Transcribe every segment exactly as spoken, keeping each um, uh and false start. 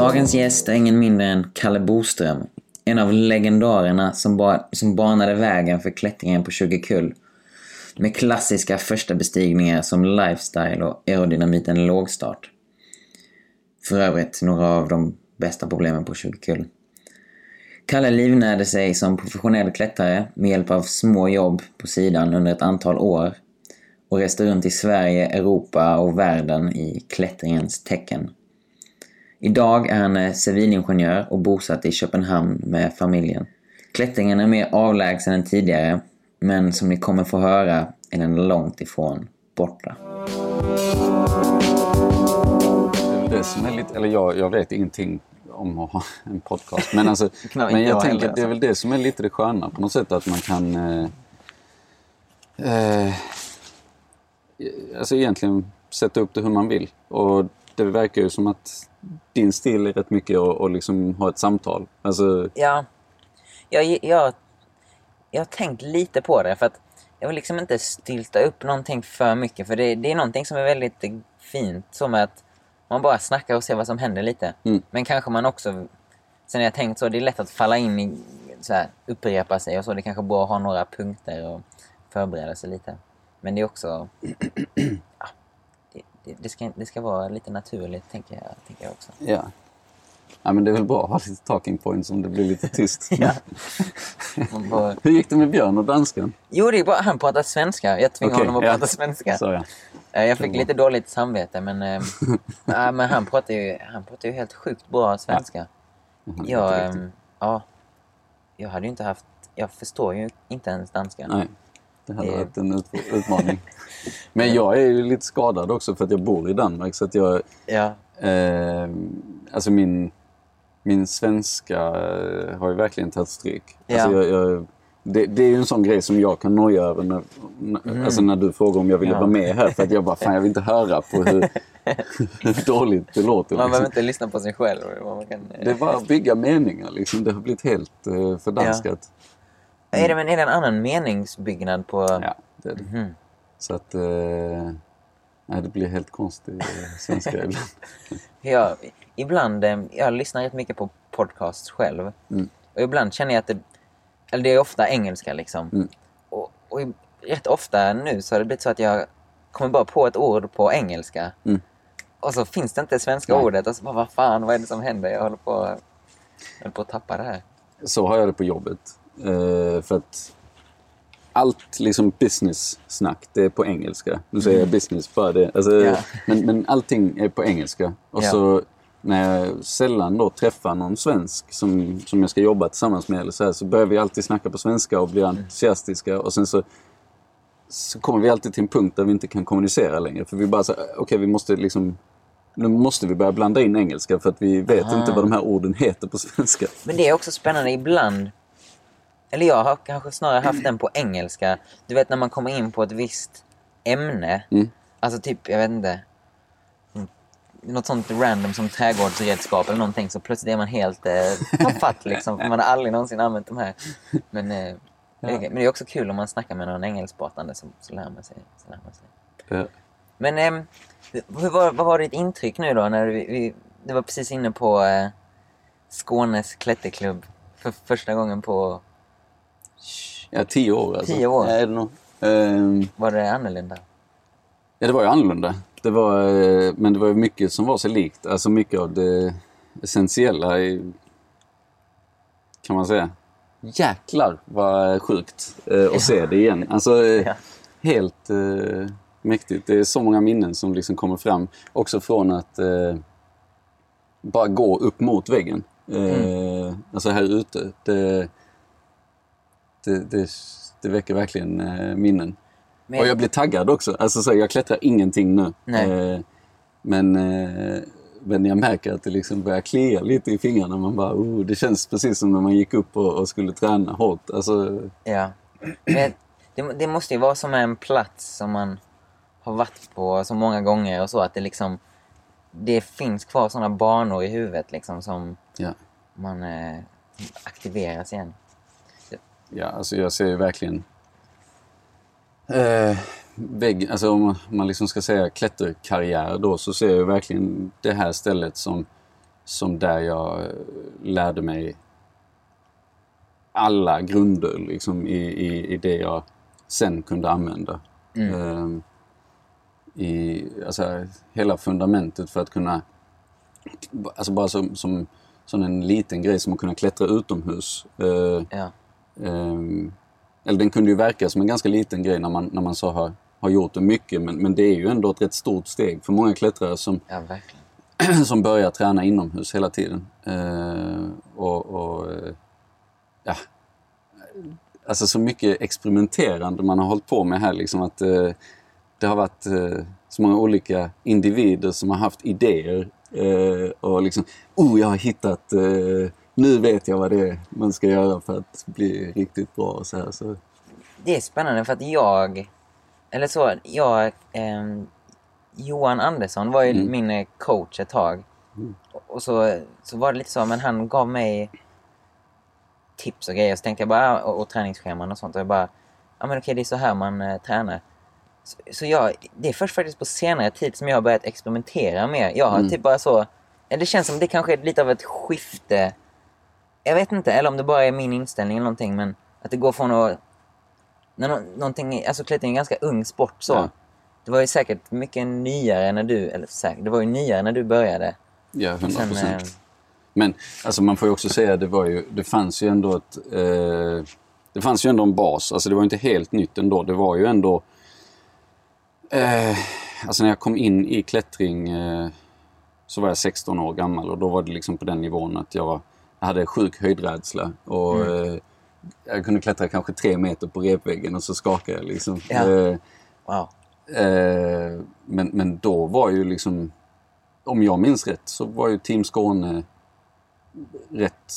Dagens gäst är ingen mindre än Kalle Boström, en av legendarerna som, ba- som banade vägen för klättringen på Kjugekull, med klassiska första bestigningar som Lajfstajl och aerodynamiten lågstart. För övrigt några av de bästa problemen på Kjugekull. Kalle livnärde sig som professionell klättrare med hjälp av små jobb på sidan under ett antal år och reste runt i Sverige, Europa och världen i klättringens tecken. Idag är han civilingenjör och bosatt i Köpenhamn med familjen. Klättringen är mer avlägsen än tidigare, men som ni kommer få höra är den långt ifrån borta. Det som är lite, eller jag, jag vet ingenting om att ha en podcast, men, alltså, men jag tänker att det är väl det som är lite det sköna på något sätt, att man kan eh, eh, alltså egentligen sätta upp det hur man vill, och det verkar ju som att din stil är rätt mycket att, att liksom ha ett samtal. Alltså... Ja, jag, jag, jag har tänkt lite på det, för att jag vill liksom inte stilta upp någonting för mycket, för det, det är någonting som är väldigt fint, som att man bara snackar och ser vad som händer lite. Mm. Men kanske man också, sen jag tänkt så, det är lätt att falla in i så här, upprepa sig och så. Det kanske bara ha några punkter och förbereda sig lite. Men det är också, ja, det, det, det, ska, det ska vara lite naturligt, tänker jag, tänker jag också. Ja. Ja, men det är väl bra att ha lite talking points om det blir lite tyst. Ja. Bara... Hur gick det med Björn och danskan? Jo, det är bara han pratar svenska. Jag tvingade okay, honom att ja. prata svenska. Så, ja. Jag fick lite dåligt samvete, men, äh, men han pratar ju, han pratar ju helt sjukt bra svenska. Ja. Jag, äh, ja, jag hade ju inte haft, jag förstår ju inte ens danska. Nej, det hade varit en ut, utmaning. Men jag är ju lite skadad också för att jag bor i Danmark, så att jag, ja. eh, alltså min Min svenska har ju verkligen tagit stryk. Ja. Alltså jag, jag, det, det är ju en sån grej som jag kan noja över när, mm. alltså när du frågar om jag ville ja. vara med här. För att jag bara, fan jag vill inte höra på hur, hur dåligt det låter. Man behöver inte lyssna på sig själv. Man kan... Det var att bygga meningar. Liksom. Det har blivit helt fördanskat. Ja. Mm. Är, det, men är det en annan meningsbyggnad på... Ja, det är det. Mm. Så att... Eh... Nej, det blir helt konstigt svenska ibland. Ja, ibland, jag lyssnar rätt mycket på podcasts själv. Mm. Och ibland känner jag att det, eller det är ofta engelska liksom. Mm. Och, och rätt ofta nu så har det blivit så att jag kommer bara på ett ord på engelska. Mm. Och så finns det inte svenska Nej. ordet. Och så bara, vad fan, vad är det som händer? Jag håller på, jag håller på att tappa det här. Så har jag det på jobbet. Uh, för att... Allt liksom business-snack, det är på engelska. Nu säger jag business för det. Alltså, yeah. men, men allting är på engelska. Och yeah. så när jag sällan då träffar någon svensk som, som jag ska jobba tillsammans med eller så här, så börjar vi alltid snacka på svenska och blir entusiastiska. Och sen så, så kommer vi alltid till en punkt där vi inte kan kommunicera längre. För vi bara så här, okej okay, vi måste liksom... Nu måste vi börja blanda in engelska för att vi vet Aha. inte vad de här orden heter på svenska. Men det är också spännande ibland... Eller jag har kanske snarare haft den på engelska. Du vet när man kommer in på ett visst ämne. Mm. Alltså typ, jag vet inte. Något sånt random som trädgårdsredskap eller någonting. Så plötsligt är man helt eh, fatt liksom. För man har aldrig någonsin använt de här. Men, eh, ja. men det är också kul om man snackar med någon engelskpratande. Så, så lär man sig. Så lär man sig. Ja. Men eh, hur var, vad var ditt intryck nu då? När du, vi, du var precis inne på eh, Skånes klätterklubb. För första gången på... Ja, tio år alltså. Tio år? Ja, är det nog. Ehm, var det annorlunda? Ja, det var ju annorlunda. Det var, men det var ju mycket som var så likt. Alltså mycket av det essentiella i, kan man säga. Jäklar vad sjukt eh, att ja. se det igen. Alltså ja. helt eh, mäktigt. Det är så många minnen som liksom kommer fram. Också från att eh, bara gå upp mot väggen. Eh, mm. Alltså här ute. Det... Det, det, det väcker verkligen eh, minnen. Men... Och jag blir taggad också. Alltså, så jag klättrar ingenting nu. Eh, men, eh, men jag märker att det liksom börjar klia lite i fingrarna. Man bara, oh, det känns precis som när man gick upp och, och skulle träna hårt. Alltså... Ja. Men det, det måste ju vara som en plats som man har varit på så många gånger. Och så att det, liksom, det finns kvar sådana banor i huvudet liksom, som ja. man eh, aktiveras igen. Ja, alltså jag ser ju verkligen eh, väggen, alltså om man liksom ska säga klätterkarriär då, så ser jag verkligen det här stället som, som där jag lärde mig alla grunder liksom, i, i, i det jag sen kunde använda. Mm. Um, i, alltså, hela fundamentet för att kunna, alltså bara som, som, som en liten grej som att kunna klättra utomhus. Uh, ja. um, eller den kunde ju verka som en ganska liten grej när man, när man så har, har gjort det mycket, men, men det är ju ändå ett rätt stort steg för många klättrare som, ja, verkligen, som börjar träna inomhus hela tiden. Uh, och, och ja, alltså så mycket experimenterande man har hållit på med här liksom, att eh, det har varit eh, så många olika individer som har haft idéer eh, och liksom, oh jag har hittat, eh, nu vet jag vad det är man ska göra för att bli riktigt bra och så här, så. Det är spännande för att jag, eller så, jag, eh, Johan Andersson var ju mm. min coach ett tag mm. och så, så var det lite så, men han gav mig tips och grejer, så tänkte jag bara, och, och träningsscheman och sånt, och jag bara, ja men okej, det är så här man eh, tränar. Så, så jag, det är först faktiskt på senare tid som jag har börjat experimentera med. Jag har mm. typ bara så, det känns som det kanske är lite av ett skifte, jag vet inte, eller om det bara är min inställning eller någonting, men att det går från att, när någonting, alltså klättring är en ganska ung sport så. Ja. Det var ju säkert mycket nyare när du, eller säkert, det var ju nyare när du började. Ja, hundra procent. Sen, eh, men alltså man får ju också säga det var ju, det fanns ju ändå ett eh, det fanns ju ändå en bas, alltså det var inte helt nytt ändå, det var ju ändå eh, alltså när jag kom in i klättring eh, så var jag sexton år gammal, och då var det liksom på den nivån att jag, var, jag hade sjuk höjdrädsla och mm. eh, jag kunde klättra kanske tre meter på repväggen och så skakade jag liksom. Ja. eh, wow. eh, men, men då var ju liksom, om jag minns rätt så var ju Team Skåne rätt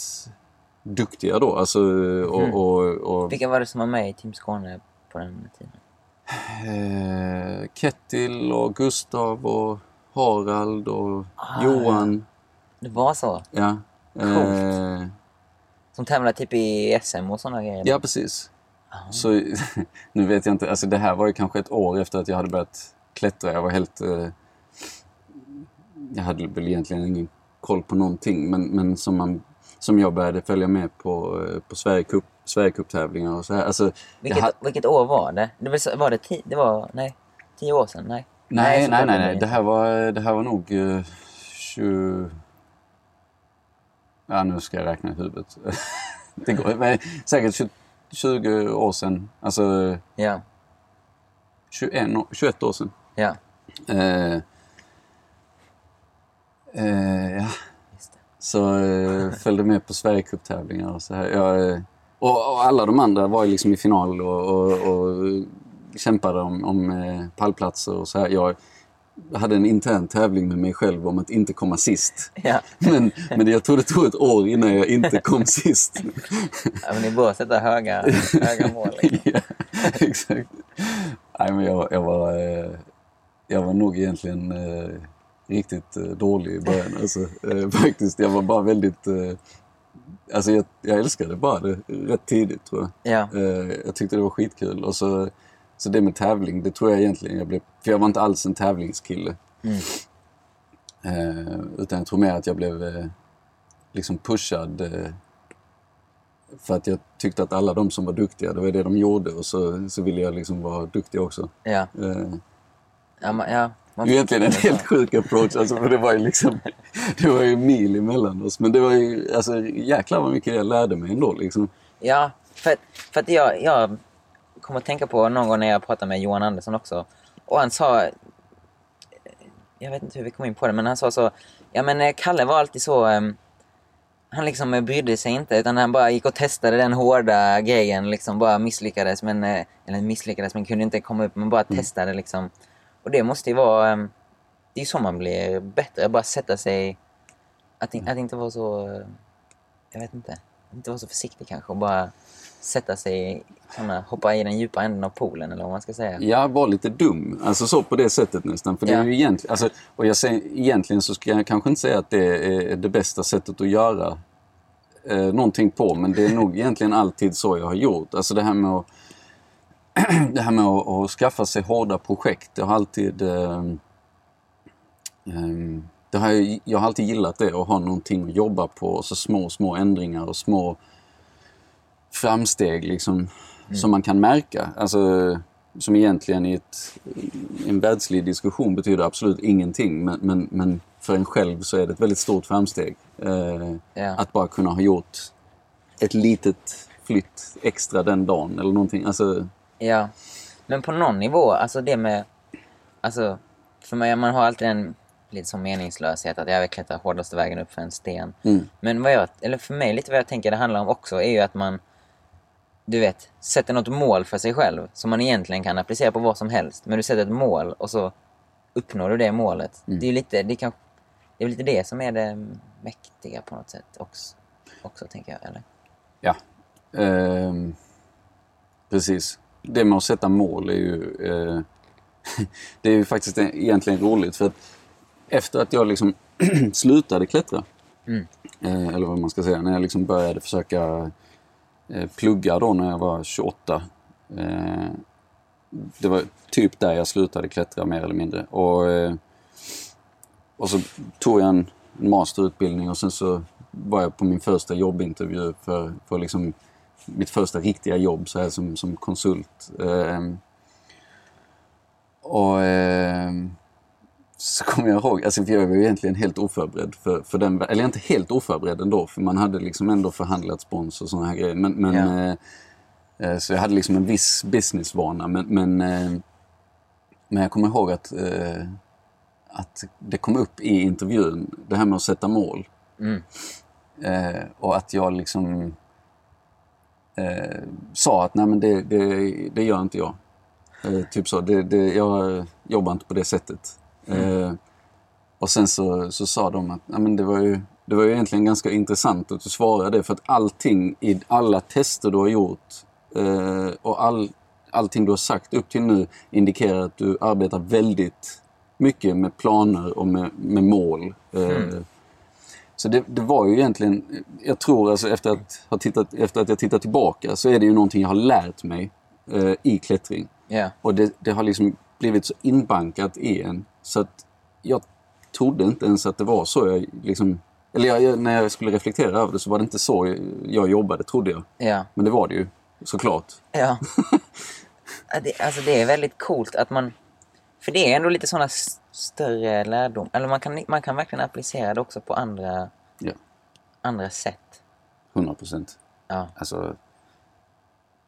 duktiga då, alltså, och, mm. och, och, och... Vilka var det som var med i Team Skåne på den tiden? Eh, Kettil och Gustav och Harald och ah, Johan. Det var så? Ja. Eh, som tävlade typ i S M och sådana grejer? Ja, precis. Ah. Så nu vet jag inte, alltså det här var ju kanske ett år efter att jag hade börjat klättra. Jag var helt... Eh, jag hade väl egentligen ingen koll på någonting, men, men som, man, som jag började följa med på, på Sverige Cup, Sverige Cup-tävlingar och så här. Alltså, vilket, ha... vilket år var det? Det var, var det, ti, det var, nej, tio år sedan? Nej, nej, nej. nej, nej, nej. Det, här var, det här var nog uh, tjugo... Ja, nu ska jag räkna i huvudet. Det går, men, säkert tjugo, tjugo år sedan. Alltså, ja. tjugoett, tjugoett år sedan. Ja. Uh, Eh, ja. Just det. Så eh, följde med på Sverige Cup-tävlingar och så här. Jag, och, och alla de andra var ju liksom i final och, och, och kämpade om, om eh, pallplatser och så här. Jag hade en intern tävling med mig själv om att inte komma sist. Ja. Men, men jag tror det tog ett år innan jag inte kom sist. Ja, men ni borde sätta höga, höga mål. Ja, exakt. Nej, men jag, jag var eh, jag var nog egentligen... Eh, riktigt eh, dålig i början alltså, eh, faktiskt, jag var bara väldigt eh, alltså jag, jag älskade bara det rätt tidigt tror jag. Ja. eh, jag tyckte det var skitkul, och så, så det med tävling, det tror jag egentligen jag blev, för jag var inte alls en tävlingskille. Mm. eh, utan jag tror mer att jag blev eh, liksom pushad eh, för att jag tyckte att alla de som var duktiga, det var det de gjorde, och så, så ville jag liksom vara duktig också. Ja. eh, ja, man, ja. Man det är egentligen en helt sjuk approach alltså, för det var ju liksom, det var ju mil emellan oss, men det var ju alltså, jäklar vad mycket jag lärde mig ändå liksom. Ja, för att, för att jag, jag kommer att tänka på någon gång när jag pratade med Johan Andersson också, och han sa, jag vet inte hur vi kom in på det, men han sa så, ja men Kalle var alltid så, um, han liksom brydde sig inte, utan han bara gick och testade den hårda grejen liksom, bara misslyckades, men, eller misslyckades men kunde inte komma upp, men bara mm. testade liksom. Och det måste ju vara, det är ju så man blir bättre, bara sätta sig, att, in, att inte vara så, jag vet inte, inte vara så försiktig kanske, och bara sätta sig, hoppa i den djupa änden av poolen eller vad man ska säga. Ja, var lite dum, alltså så på det sättet nästan, för det ja. är ju egentligen, alltså, och jag säger, egentligen så ska jag kanske inte säga att det är det bästa sättet att göra eh, någonting på, men det är nog egentligen alltid så jag har gjort, alltså det här med att det här med att, att skaffa sig hårda projekt, det har alltid eh, eh, det har jag, jag har alltid gillat det, att ha någonting att jobba på, och så små, små ändringar och små framsteg liksom, mm. som man kan märka. Alltså, som egentligen i ett, en världslig diskussion betyder absolut ingenting, men, men, men för en själv så är det ett väldigt stort framsteg. Eh, yeah. Att bara kunna ha gjort ett litet flytt extra den dagen eller någonting. Alltså... Ja, men på någon nivå, alltså det med... Alltså, för mig, man har alltid en lite som meningslöshet att jag vill klättra hårdaste vägen upp för en sten. Mm. Men vad jag, eller för mig lite vad jag tänker det handlar om också är ju att man, du vet, sätter något mål för sig själv som man egentligen kan applicera på vad som helst. Men du sätter ett mål och så uppnår du det målet. Mm. Det är ju lite det, kan, det är lite det som är det mäktiga på något sätt också, också tänker jag, eller? Ja, ehm, precis. Det med att sätta mål är ju... Eh, det är ju faktiskt egentligen roligt, för att efter att jag liksom slutade klättra, mm. eh, eller vad man ska säga, när jag liksom började försöka eh, plugga då när jag var tjugoåtta. Eh, det var typ där jag slutade klättra mer eller mindre. Och, eh, och så tog jag en masterutbildning och sen så var jag på min första jobbintervju för, för liksom mitt första riktiga jobb så här, som, som konsult. Eh, och... Eh, så kommer jag ihåg, alltså jag var ju egentligen helt oförberedd för, för den, eller inte helt oförberedd ändå, för man hade liksom ändå förhandlat spons och såna här grejer, men, men yeah. eh, så jag hade liksom en viss businessvana, men, men, eh, men jag kommer ihåg att, eh, att det kom upp i intervjun det här med att sätta mål, mm. eh, och att jag liksom eh, sa att nej, men det, det, det gör inte jag, eh, typ så, det, det, jag jobbar inte på det sättet. Mm. Eh, och sen så, så sa de att ja, men det, var ju, det var ju egentligen ganska intressant att du svarade det, för att allting i alla tester du har gjort eh, och all, allting du har sagt upp till nu indikerar att du arbetar väldigt mycket med planer och med, med mål. Eh, mm. Så det, det var ju egentligen, jag tror alltså efter att, ha tittat, efter att jag tittat tillbaka så är det ju någonting jag har lärt mig eh, i klättring. Yeah. Och det, det har liksom blivit så inbankat i en. Så att jag trodde inte ens att det var så jag liksom, eller jag, när jag skulle reflektera över det så var det inte så jag jobbade, trodde jag. Ja. Men det var det ju, såklart. Ja. det, alltså det är väldigt coolt att man, för det är ändå lite sådana större lärdom, eller man kan, man kan verkligen applicera det också på andra, ja. Andra sätt. hundra procent. Ja. Alltså,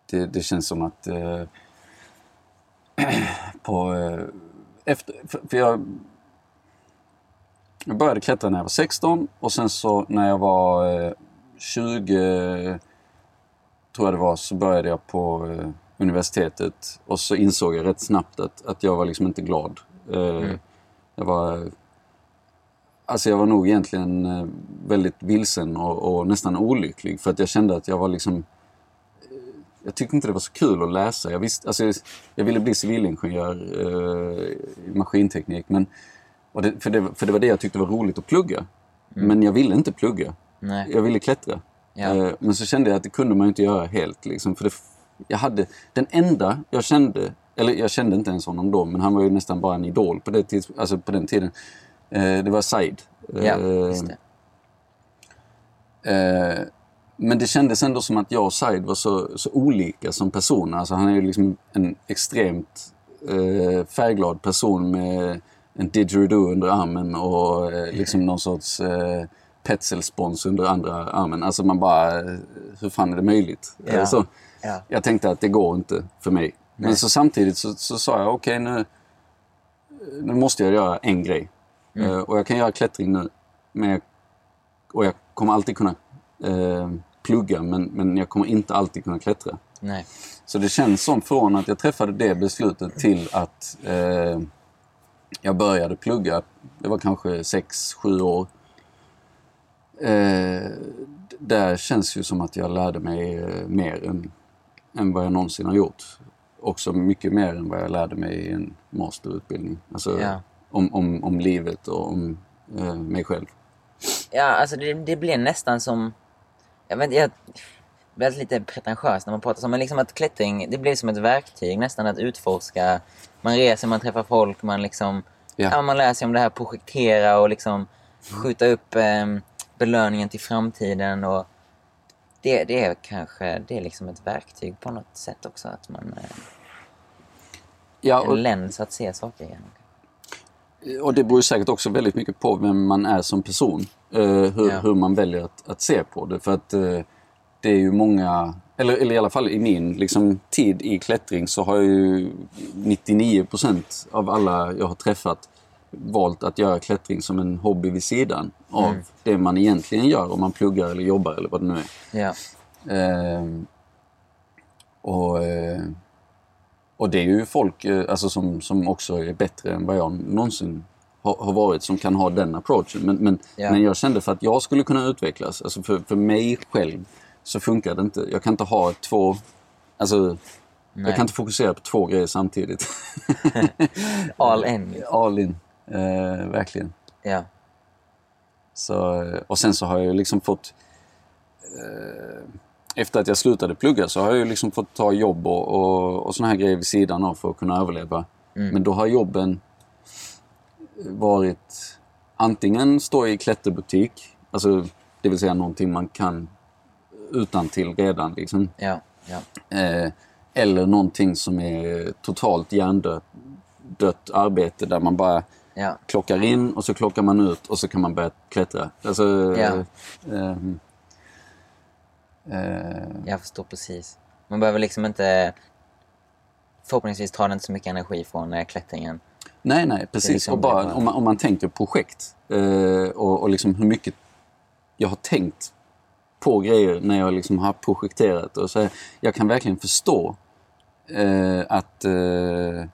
det, det känns som att eh, på... Eh, Efter, för jag, jag började klättra när jag var sexton och sen så när jag var eh, tjugo tror jag det var, så började jag på eh, universitetet och så insåg jag rätt snabbt att, att jag var liksom inte glad. Eh, mm. Jag var alltså jag var nog egentligen eh, väldigt vilsen och, och nästan olycklig, för att jag kände att jag var liksom jag tyckte inte det var så kul att läsa. Jag, visste, alltså, jag ville bli civilingenjör eh, i maskinteknik. Men, och det, för, det, för det var det jag tyckte var roligt att plugga. Mm. Men jag ville inte plugga. Nej. Jag ville klättra. Ja. Eh, men så kände jag att det kunde man inte göra helt. Liksom, för det, jag hade, den enda jag kände, eller jag kände inte ens honom då, men han var ju nästan bara en idol på, det tids, alltså på den tiden. Eh, det var Said. Eh, ja, just det. Eh, Men det kändes ändå som att jag och Said var så, så olika som personer. Alltså han är ju liksom en extremt eh, färgglad person med en didgeridoo under armen och eh, liksom någon sorts eh, petselspons under andra armen. Alltså man bara, hur fan är det möjligt? Ja. Alltså, ja. Jag tänkte att det går inte för mig. Nej. Men så samtidigt så, så sa jag, okej okay, nu, nu måste jag göra en grej. Mm. Eh, och jag kan göra klättring nu. Men jag, och jag kommer alltid kunna Eh, plugga, men, men jag kommer inte alltid kunna klättra. Nej. Så det känns som från att jag träffade det beslutet till att eh, jag började plugga, det var kanske sex sju år, eh, där känns ju som att jag lärde mig mer än, än vad jag någonsin har gjort, också mycket mer än vad jag lärde mig i en masterutbildning, alltså ja. om, om, om livet och om eh, mig själv. Ja, alltså det, det blir nästan som... Jag vet inte, jag blir lite pretentiös när man pratar om, men liksom att klättring, det blir som ett verktyg nästan att utforska. Man reser, man träffar folk, man liksom Ja. Ja, man lär sig om det här, projektera och liksom skjuta upp eh, belöningen till framtiden. Och det, det är kanske det är liksom ett verktyg på något sätt också. Att man eh, ja, och, läns att se saker igen. Och det beror säkert också väldigt mycket på vem man är som person. Eh, hur, ja. hur man väljer att, att se på det. För att eh, det är ju många... Eller, eller i alla fall i min liksom, tid i klättring så har ju nittionio procent av alla jag har träffat valt att göra klättring som en hobby vid sidan av mm. det man egentligen gör om man pluggar eller jobbar eller vad det nu är. Yeah. Eh, och, och det är ju folk alltså, som, som också är bättre än vad jag någonsin har, har varit som kan ha den approachen. Men, men, yeah. men jag kände för att jag skulle kunna utvecklas, alltså för, för mig själv, så funkar det inte. Jag kan inte ha två... Alltså, Nej. jag kan inte fokusera på två grejer samtidigt. All in. All in. Eh, verkligen. Ja. Så, och sen så har jag liksom fått... Eh, efter att jag slutade plugga så har jag liksom fått ta jobb och, och, och såna här grejer vid sidan av för att kunna överleva. Mm. Men då har jobben varit... Antingen stå i klätterbutik. Alltså, det vill säga någonting man kan... utan till redan liksom. Ja, ja. Eh, eller någonting som är totalt hjärndött dött arbete där man bara ja. klockar in och så klockar man ut och så kan man börja klättra. Alltså, ja. Eh, eh, jag förstår precis. Man behöver liksom inte förhoppningsvis ta inte så mycket energi från klättringen. Nej, nej, precis. Liksom och bara, bara... Om, man, om man tänker projekt eh, och, och liksom hur mycket jag har tänkt på grejer när jag liksom har projekterat och så jag kan verkligen förstå eh, att eh,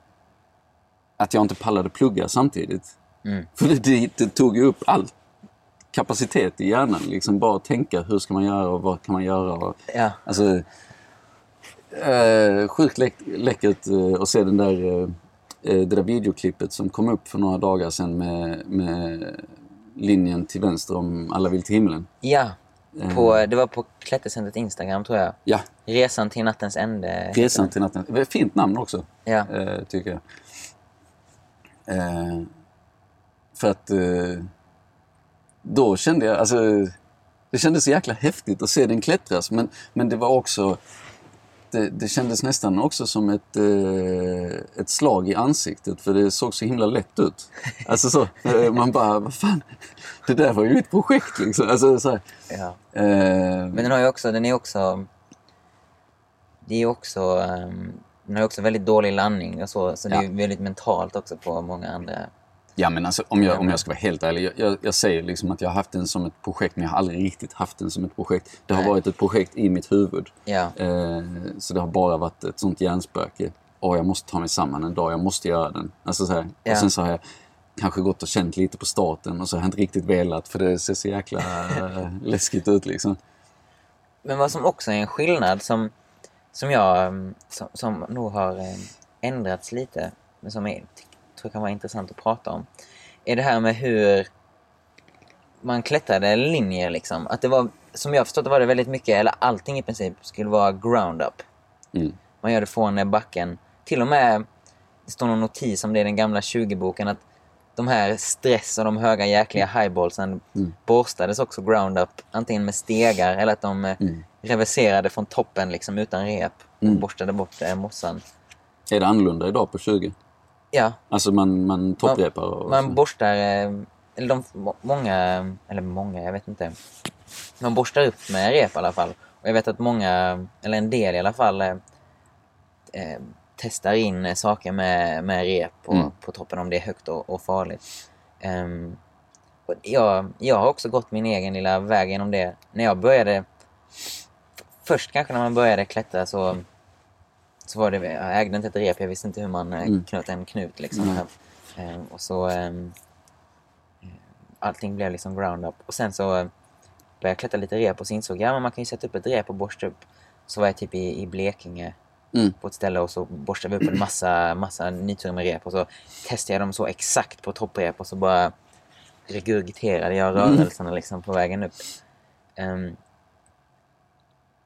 att jag inte pallade plugga samtidigt mm. för det, det tog ju upp all kapacitet i hjärnan liksom bara tänka hur ska man göra och vad kan man göra och, ja. alltså eh, sjukt lä- läckert eh, att se den där, eh, det där videoklippet som kom upp för några dagar sedan med, med linjen till vänster om Alla vill till himlen. Ja. På, det var på Klättercentret Instagram tror jag. Ja. Resan till nattens ände. Resan till nattens ände. Fint namn också. Ja. Eh, tycker jag. Eh, för att eh, då kände jag, alltså det kändes så jäkla häftigt att se den klättras. Men, men det var också, det, det kändes nästan också som ett, eh, ett slag i ansiktet. För det såg så himla lätt ut. Alltså så, man bara, vad fan, det där var ju ett projekt liksom. Alltså så här. Ja. Eh, men den har ju också, den är också, det är också, um, den har också väldigt dålig landning och så. Så ja. det är väldigt mentalt också på många andra. Ja men alltså, om jag, om jag ska vara helt ärlig, jag, jag, jag säger liksom att jag har haft den som ett projekt, men jag har aldrig riktigt haft den som ett projekt. Det har Nej. varit ett projekt i mitt huvud. Ja. Eh, så det har bara varit ett sånt hjärnspöke. Åh, jag måste ta mig samman en dag, jag måste göra den. Alltså så här. Ja. Och sen så har jag kanske gått och känt lite på starten och så har jag inte riktigt velat för det ser så jäkla läskigt ut liksom. Men vad som också är en skillnad som, som jag, som, som nog har ändrats lite, men som är... tror kan vara intressant att prata om är det här med hur man klättrade linjer liksom. Att det var, som jag förstått var det väldigt mycket, eller allting i princip skulle vara ground up. Mm. Man gör det från backen. Till och med det står någon notis om det i den gamla tjugo-boken att de här stress och de höga jäkliga highballsen mm. borstades också ground up, antingen med stegar eller att de mm. reverserade från toppen liksom utan rep och mm. borstade bort eh, mossan. Är det annorlunda idag på tjugo? Ja. Alltså man, man topprepar och man, man borstar, eller de, många, eller många, jag vet inte. Man borstar upp med rep i alla fall. Och jag vet att många, eller en del i alla fall, eh, testar in saker med, med rep och, mm. på toppen om det är högt och, och farligt. Um, och jag, jag har också gått min egen lilla väg genom det. När jag började, först kanske när man började klättra så... Så var det, jag ägde inte ett rep, jag visste inte hur man mm. knöt en knut liksom. Mm. Ehm, och så ehm, allting blev liksom ground up. Och sen så började jag klättra lite rep och så insåg jag, men man kan ju sätta upp ett rep och borsta upp. Så var jag typ i, i Blekinge mm. på ett ställe och så borstade vi upp en massa, massa nytur med rep. Och så testade jag dem så exakt på topprep och så bara regurgiterade jag rörelserna mm. liksom på vägen upp. Ehm,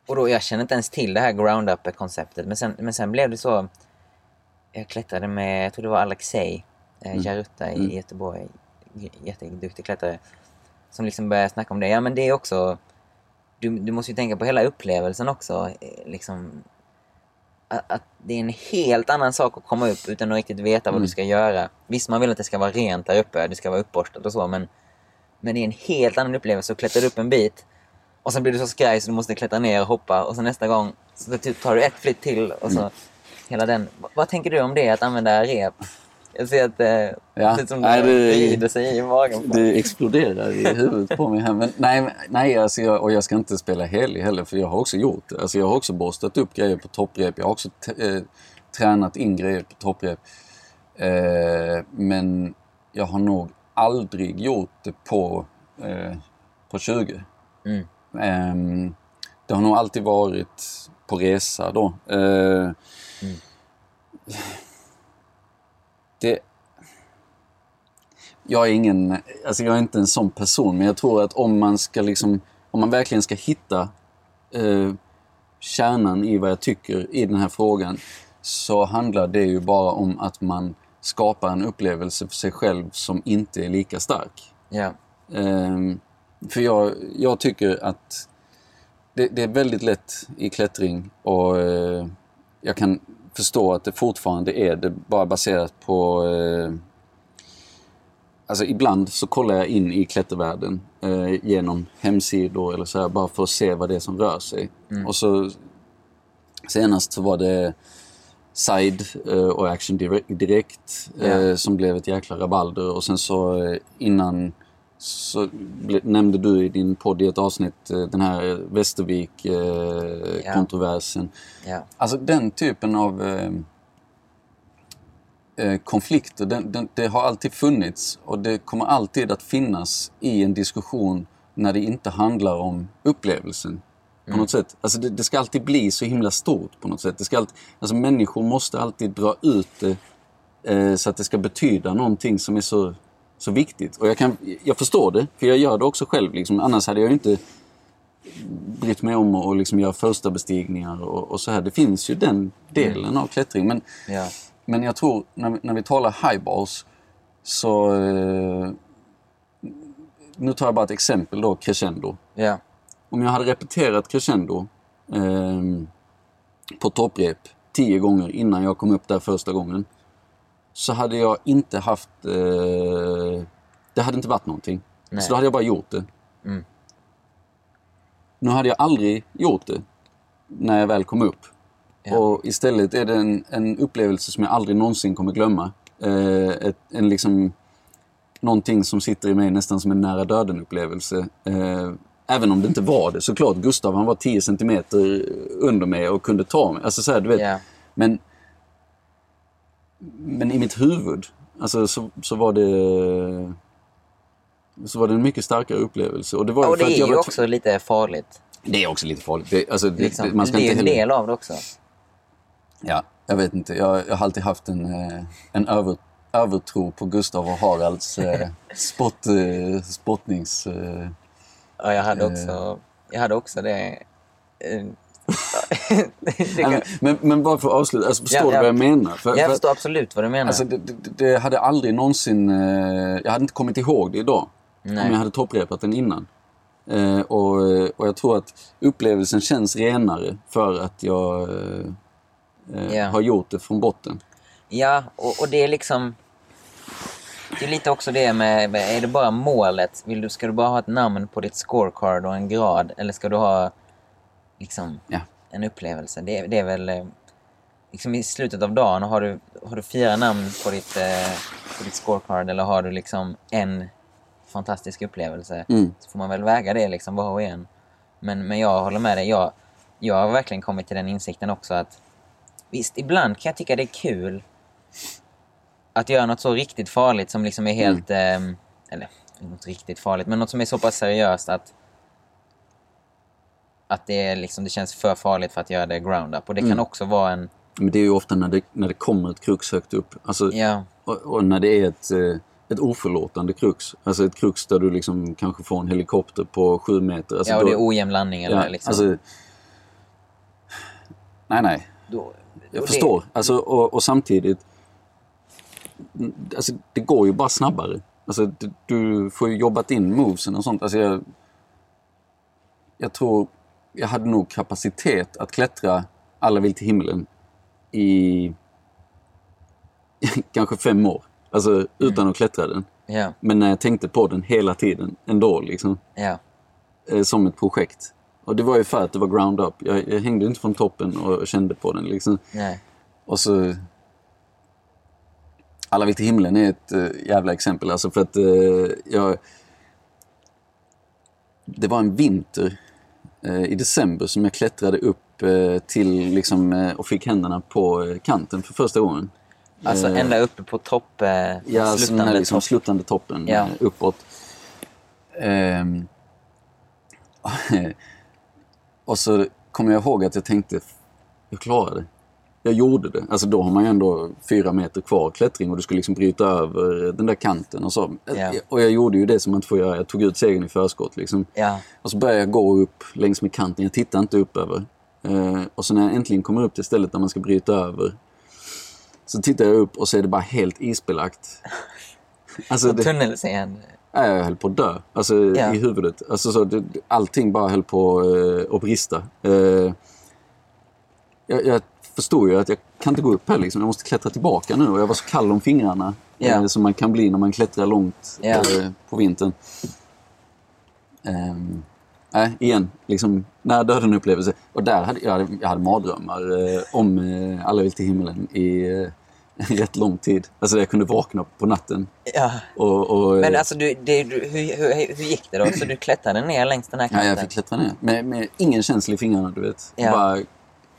Och då, jag kände inte ens till det här ground up-konceptet. Men sen, men sen blev det så... Jag klättrade med, jag tror det var Alexej mm. Jarutta i mm. Göteborg, jätteduktig klättrare, som liksom börjar snacka om det. Ja, men det är också, du, du måste ju tänka på hela upplevelsen också, liksom att, att det är en helt annan sak att komma upp utan att riktigt veta vad mm. du ska göra. Visst, man vill att det ska vara rent där uppe, det ska vara uppborstat och så, men men det är en helt annan upplevelse att klättra upp en bit och sen blir du så skraj så du måste klättra ner och hoppa, och så nästa gång så typ tar du ett flytt till och så mm. hela den. Vad, vad tänker du om det, att använda rep? Jag ser att eh, ja. det som nej, det rider sig i magen. På. Det exploderar i huvudet på mig här. Men, nej, nej alltså jag, och jag ska inte spela helig heller, för jag har också gjort det. Alltså jag har också borstat upp grejer på topprep. Jag har också t- eh, tränat in grejer på topprep. Eh, men jag har nog aldrig gjort det på, eh, på tjugo. Mm. Eh, det har nog alltid varit på resa då. Eh, mm. Det, jag är ingen, alltså jag är inte en sån person, men jag tror att om man ska liksom, om man verkligen ska hitta eh, kärnan i vad jag tycker i den här frågan, så handlar det ju bara om att man skapar en upplevelse för sig själv som inte är lika stark. Yeah. Eh, för jag, jag tycker att det, det är väldigt lätt i klättring, och eh, jag kan förstå att det fortfarande är det, bara baserat på eh, alltså ibland så kollar jag in i klättervärlden eh, genom hemsidor eller så här, bara för att se vad det är som rör sig. Mm. Och så senast så var det Said eh, och Action Direkt eh, yeah. som blev ett jäkla rabalder, och sen så eh, innan så ble, nämnde du i din podd i ett avsnitt den här Västervik-kontroversen. Eh, yeah. yeah. Alltså den typen av eh, konflikter, den, den, det har alltid funnits, och det kommer alltid att finnas i en diskussion när det inte handlar om upplevelsen på mm. något sätt. Alltså det, det ska alltid bli så himla stort på något sätt. Det ska alltid, alltså människor måste alltid dra ut det eh, så att det ska betyda någonting som är så... så viktigt. Och jag, kan, jag förstår det, för jag gör det också själv. Liksom. Annars hade jag ju inte brytt mig om att liksom göra första bestigningar och, och så här. Det finns ju den delen mm. av klättring. Men, yeah. men jag tror, när, när vi talar highballs, så... Eh, nu tar jag bara ett exempel då, Crescendo. Yeah. Om jag hade repeterat Crescendo eh, på topprep tio gånger innan jag kom upp där första gången, så hade jag inte haft... Eh, det hade inte varit någonting. Nej. Så då hade jag bara gjort det. Mm. Nu hade jag aldrig gjort det när jag väl kom upp. Ja. Och istället är det en, en upplevelse som jag aldrig någonsin kommer glömma. Eh, ett, en liksom, någonting som sitter i mig nästan som en nära döden-upplevelse. Eh, även om det inte var det. Såklart, Gustav, han var tio centimeter under mig och kunde ta mig. Alltså så här, du vet. Ja. Men... men i mitt huvud alltså, så, så var det så var det en mycket starkare upplevelse, och det var, och det för är att jag ju var också t- lite farligt. Det är också lite farligt. Det, alltså, det, liksom, det, man ska det är inte en heller... del av det också. Ja, jag vet inte. Jag, jag har alltid haft en, en över, övertro på Gustav och Haralds eh, spott, eh, spottnings... Eh, ja, jag hade också eh, jag hade också det... Eh, men, men, men bara för att avsluta, alltså förstår ja, ja. du vad jag menar? För, jag förstår för, absolut vad du menar. Alltså det, det, det hade aldrig någonsin, eh, jag hade inte kommit ihåg det idag. Nej. Om jag hade topprepat den innan. Eh, och, och jag tror att upplevelsen känns renare för att jag eh, ja. har gjort det från botten. Ja, och, och det är liksom, det är lite också det med, är det bara målet? Vill du, ska du bara ha ett namn på ditt scorecard och en grad, eller ska du ha liksom ja. en upplevelse? Det är, det är väl liksom i slutet av dagen, har du, har du fyra namn på ditt, eh, på ditt scorecard, eller har du liksom en fantastisk upplevelse, mm. så får man väl väga det liksom, vad har vi en? Men, men jag håller med dig, jag, jag har verkligen kommit till den insikten också, att visst, ibland kan jag tycka det är kul att göra något så riktigt farligt som liksom är helt mm. eh, eller något riktigt farligt, men något som är så pass seriöst att att det, är liksom, det känns för farligt för att göra det ground up. Och det mm. kan också vara en... Men det är ju ofta när det, när det kommer ett krux högt upp. Alltså, yeah. och, och när det är ett, ett oförlåtande krux. Alltså ett krux där du liksom kanske får en helikopter på sju meter. Alltså ja, och då, det är ojämn landning. Eller ja, liksom. Alltså, nej, nej. Då, då jag förstår. Det... Alltså, och, och samtidigt... alltså, det går ju bara snabbare. Alltså, du, du får ju jobbat in movesen och sånt. Alltså, jag, jag tror jag hade nog kapacitet att klättra Alla vill till himlen i kanske fem år. Alltså utan mm. att klättra den. Yeah. Men när jag tänkte på den hela tiden ändå liksom. Yeah. eh, som ett projekt. Och det var ju för att det var ground up. Jag, jag hängde inte från toppen och kände på den liksom. Yeah. Och så Alla vill till himlen är ett äh, jävla exempel alltså, för att äh, jag det var en vinter äh, i december som jag klättrade upp äh, till liksom äh, och fick händerna på äh, kanten för första gången. Alltså ända uppe på topp, eh, ja, slutande, alltså den här, liksom, topp. slutande toppen ja. uppåt. Ehm. Och så kommer jag ihåg att jag tänkte, jag klarade det. Jag gjorde det. Alltså då har man ju ändå fyra meter kvar klättring och du skulle liksom bryta över den där kanten och så. Ja. Och jag gjorde ju det som man inte får göra. Jag tog ut segern i förskott liksom. Ja. Och så började jag gå upp längs med kanten. Jag tittade inte upp över. Ehm. Och så när jag äntligen kommer upp till stället där man ska bryta över, så tittar jag upp och så är det bara helt isbelagt. Alltså det, tunnelscen. Nej, jag höll på att dö. Alltså ja. i huvudet. Alltså, så, det, allting bara höll på eh, att brista. Eh, jag, jag förstod ju att jag kan inte gå upp här liksom. Jag måste klättra tillbaka nu. Och jag var så kall om fingrarna. Ja. Eh, som man kan bli när man klättrar långt ja. eh, på vintern. Eh, nej, igen. Liksom, när döden upplevelse. Och där hade jag, hade, jag hade mardrömmar eh, om eh, Alla vill till himlen i eh, rätt lång tid. Alltså jag kunde vakna på natten. Ja. Och, och, men alltså, du, det, du, hur, hur, hur gick det då? Så du klättrade ner längs den här kanten? Ja, jag fick klättra ner. Med, med ingen känsla i fingrarna, du vet. Ja. Bara,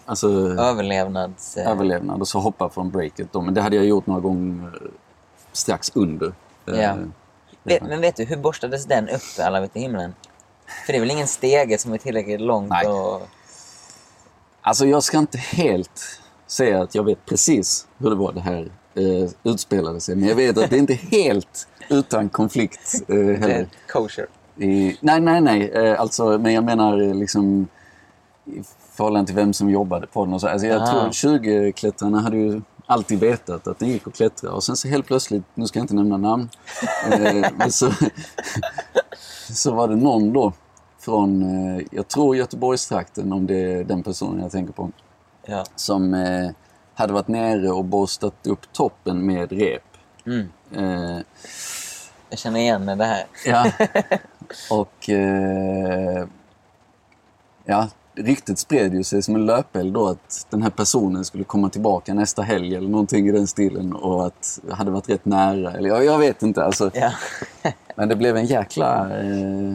alltså, Överlevnads... Eh... Överlevnad och så hoppa från breaket då. Men det hade jag gjort några gånger strax under. Eh, ja. Vet, men vet du, hur borstades den upp, Alla vill till himlen? För det är väl ingen stege som är tillräckligt långt? Nej. Och... Alltså jag ska inte helt säga att jag vet precis hur det var det här eh, utspelade sig. Men jag vet att det är inte helt utan konflikt eh, heller. Kosher. I, nej, nej, nej. Eh, alltså, men jag menar liksom i förhållande till vem som jobbade på den. Och så. Alltså, jag Aha. tror tjugo-klättrarna hade ju alltid vetat att den gick att klättra. Och sen så helt plötsligt, nu ska jag inte nämna namn, eh, men så... Så var det någon då från, jag tror Göteborgstrakten, om det är den personen jag tänker på, ja. som eh, hade varit nere och borstat upp toppen med rep. Mm. Eh, jag känner igen det här. Ja, och eh, ja, riktigt spred ju sig som en löpeld då att den här personen skulle komma tillbaka nästa helg eller någonting i den stilen och att hade varit rätt nära. Eller jag, jag vet inte alltså. Ja. Men det blev en jäkla... Eh,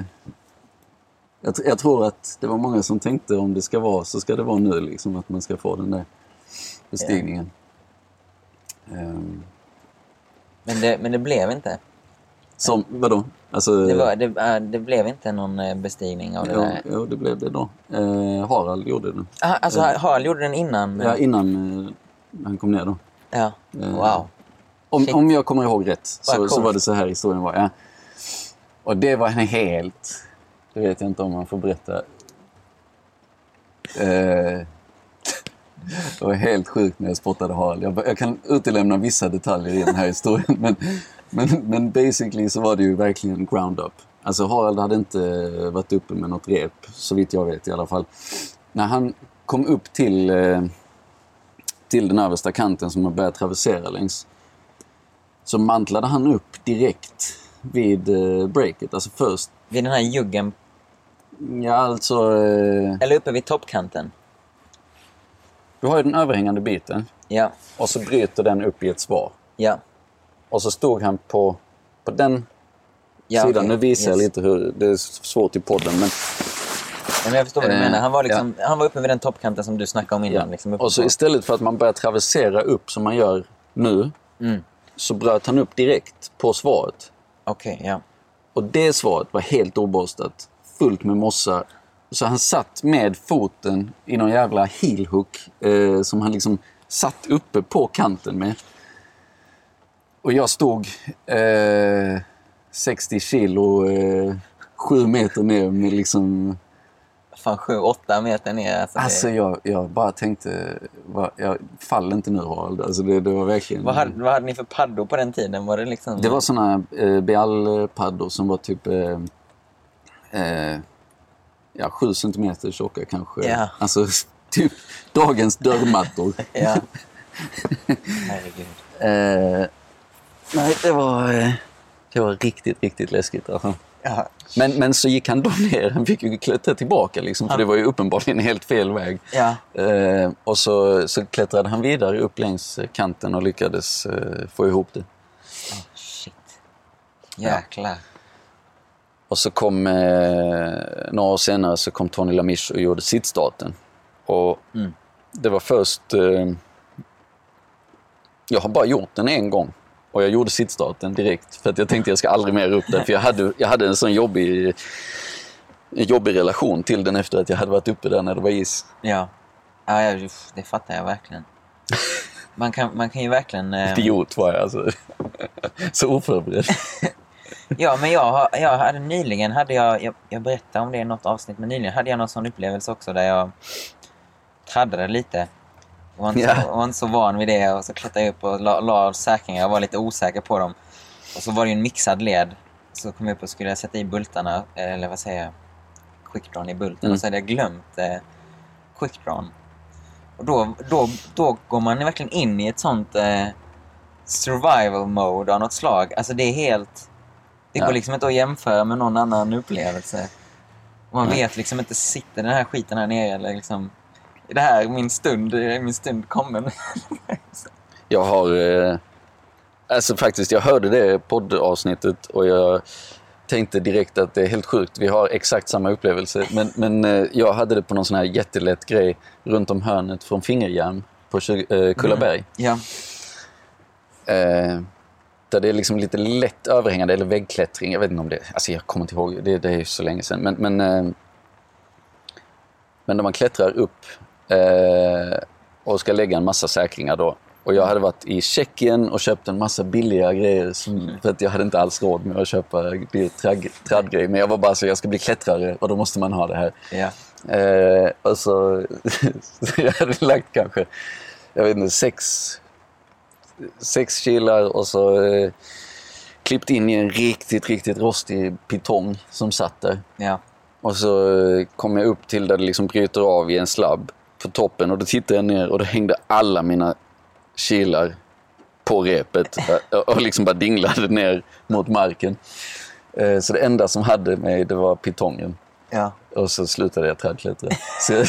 jag, jag tror att det var många som tänkte om det ska vara så ska det vara nu liksom, att man ska få den där bestigningen. Ja. Um, men, det, men det blev inte? Som, vadå? Alltså, det, var, det, det blev inte någon bestigning av det ja, där? Ja, det blev det då. Eh, Harald gjorde den. Aha, alltså eh, Harald gjorde den innan? Ja, innan eh, han kom ner då. Ja, eh, wow. Om, om jag kommer ihåg rätt så, så var det så här historien var. Ja. Och det var en helt... Det vet jag inte om man får berätta. Eh, det var helt sjukt när jag spottade Harald. Jag, jag kan utelämna vissa detaljer i den här historien. Men, men, men basically så var det ju verkligen ground up. Alltså Harald hade inte varit uppe med något rep. Så vitt jag vet i alla fall. När han kom upp till, eh, till den översta kanten som man började traversera längs. Så mantlade han upp direkt vid eh, breaket, alltså först... Vid den här juggen? Ja, alltså... Eh... Eller uppe vid toppkanten? Du har ju den överhängande biten. Ja. Och så bryter den upp i ett svar. Ja. Och så stod han på, på den ja, sidan. Okay. Nu visar yes. jag lite hur... Det är svårt i podden, men... Men jag förstår vad du menar. Han var, liksom, ja. han var uppe vid den toppkanten som du snackade om innan. Ja. Liksom, och så på. Istället för att man börjar traversera upp som man gör nu... Mm. Så bröt han upp direkt på svaret. Okej, okay, ja. Och det svaret var helt oborstat. Fullt med mossa. Så han satt med foten i någon jävla heelhook. Eh, som han liksom satt uppe på kanten med. Och jag stod eh, sextio kilo, eh, sju meter ner med liksom fan sju åtta meter ner. Alltså, alltså det... jag, jag bara tänkte, jag faller inte nu, Harald. Alltså det, det var verkligen... Vad hade, vad hade ni för paddor på den tiden? Var det, liksom... det var sådana eh, Bial-paddor som var typ eh, eh, ja, sju centimeter tjocka kanske. Ja. Alltså typ dagens dörrmattor. Ja. Herregud. eh, nej, det var... Eh... Det var riktigt, riktigt läskigt. Alltså. Ja. Men, men så gick han då ner. Han fick ju klättra tillbaka. Liksom, för ja. Det var ju uppenbarligen helt fel väg. Ja. Eh, och så, så klättrade han vidare upp längs kanten och lyckades eh, få ihop det. Oh, shit. Jäklar. Ja. Och så kom, eh, några år senare så kom Tony Lamiche och gjorde sitt starten. Och mm. det var först... Eh, jag har bara gjort den en gång. Och jag gjorde sittstarten direkt för att jag tänkte jag ska aldrig mer upp där, för jag hade, jag hade en sån jobbig, jobbig relation till den efter att jag hade varit uppe där när det var is. Ja, ja jag, det fattar jag verkligen. Man kan, man kan ju verkligen... Eh... Idiot var jag alltså. Så oförberedd. Ja, men jag, jag hade nyligen, hade jag, jag, jag berättade om det i något avsnitt, men nyligen hade jag någon sån upplevelse också där jag traddade lite. Jag var, yeah. var inte så van vid det, och så klättrade jag upp och la, la säkringar. Jag var lite osäker på dem. Och så var det ju en mixad led. Så kom jag upp och skulle jag sätta i bultarna, eller vad säger jag, quickdrawn i bulten. Mm. Och så hade jag glömt eh, quickdrawn. Och då, då, då går man verkligen in i ett sånt eh, survival mode av något slag. Alltså det är helt... Det går yeah. liksom inte att jämföra med någon annan upplevelse. Och man mm. vet liksom inte, sitter den här skiten här nere eller liksom... Det här, min stund, min stund kommer. Jag har, eh, alltså faktiskt, jag hörde det poddavsnittet och jag tänkte direkt att det är helt sjukt. Vi har exakt samma upplevelse. Men, men eh, jag hade det på någon sån här jättelätt grej runt om hörnet från Fingerjärn på eh, Kullaberg. Mm. Ja. Eh, där det är liksom lite lätt överhängande eller väggklättring. Jag vet inte om det, alltså jag kommer inte ihåg, det, det är ju så länge sedan. Men, men, eh, men när man klättrar upp och ska lägga en massa säkringar då. Och jag hade varit i Tjeckien och köpt en massa billiga grejer som, för att jag hade inte alls råd med att köpa traddgrejer. Men jag var bara så, jag ska bli klättrare och då måste man ha det här. Ja. Eh, och så, så jag hade lagt kanske, jag vet inte, sex, sex kilar och så eh, klippt in i en riktigt, riktigt rostig pitong som satt där. Ja. Och så kom jag upp till där det liksom bryter av i en slabb på toppen, och då tittade jag ner och då hängde alla mina kilar på repet och liksom bara dinglade ner mot marken. Så det enda som hade mig, det var pitongen. Ja. Och så slutade jag trädklättra. Så jag,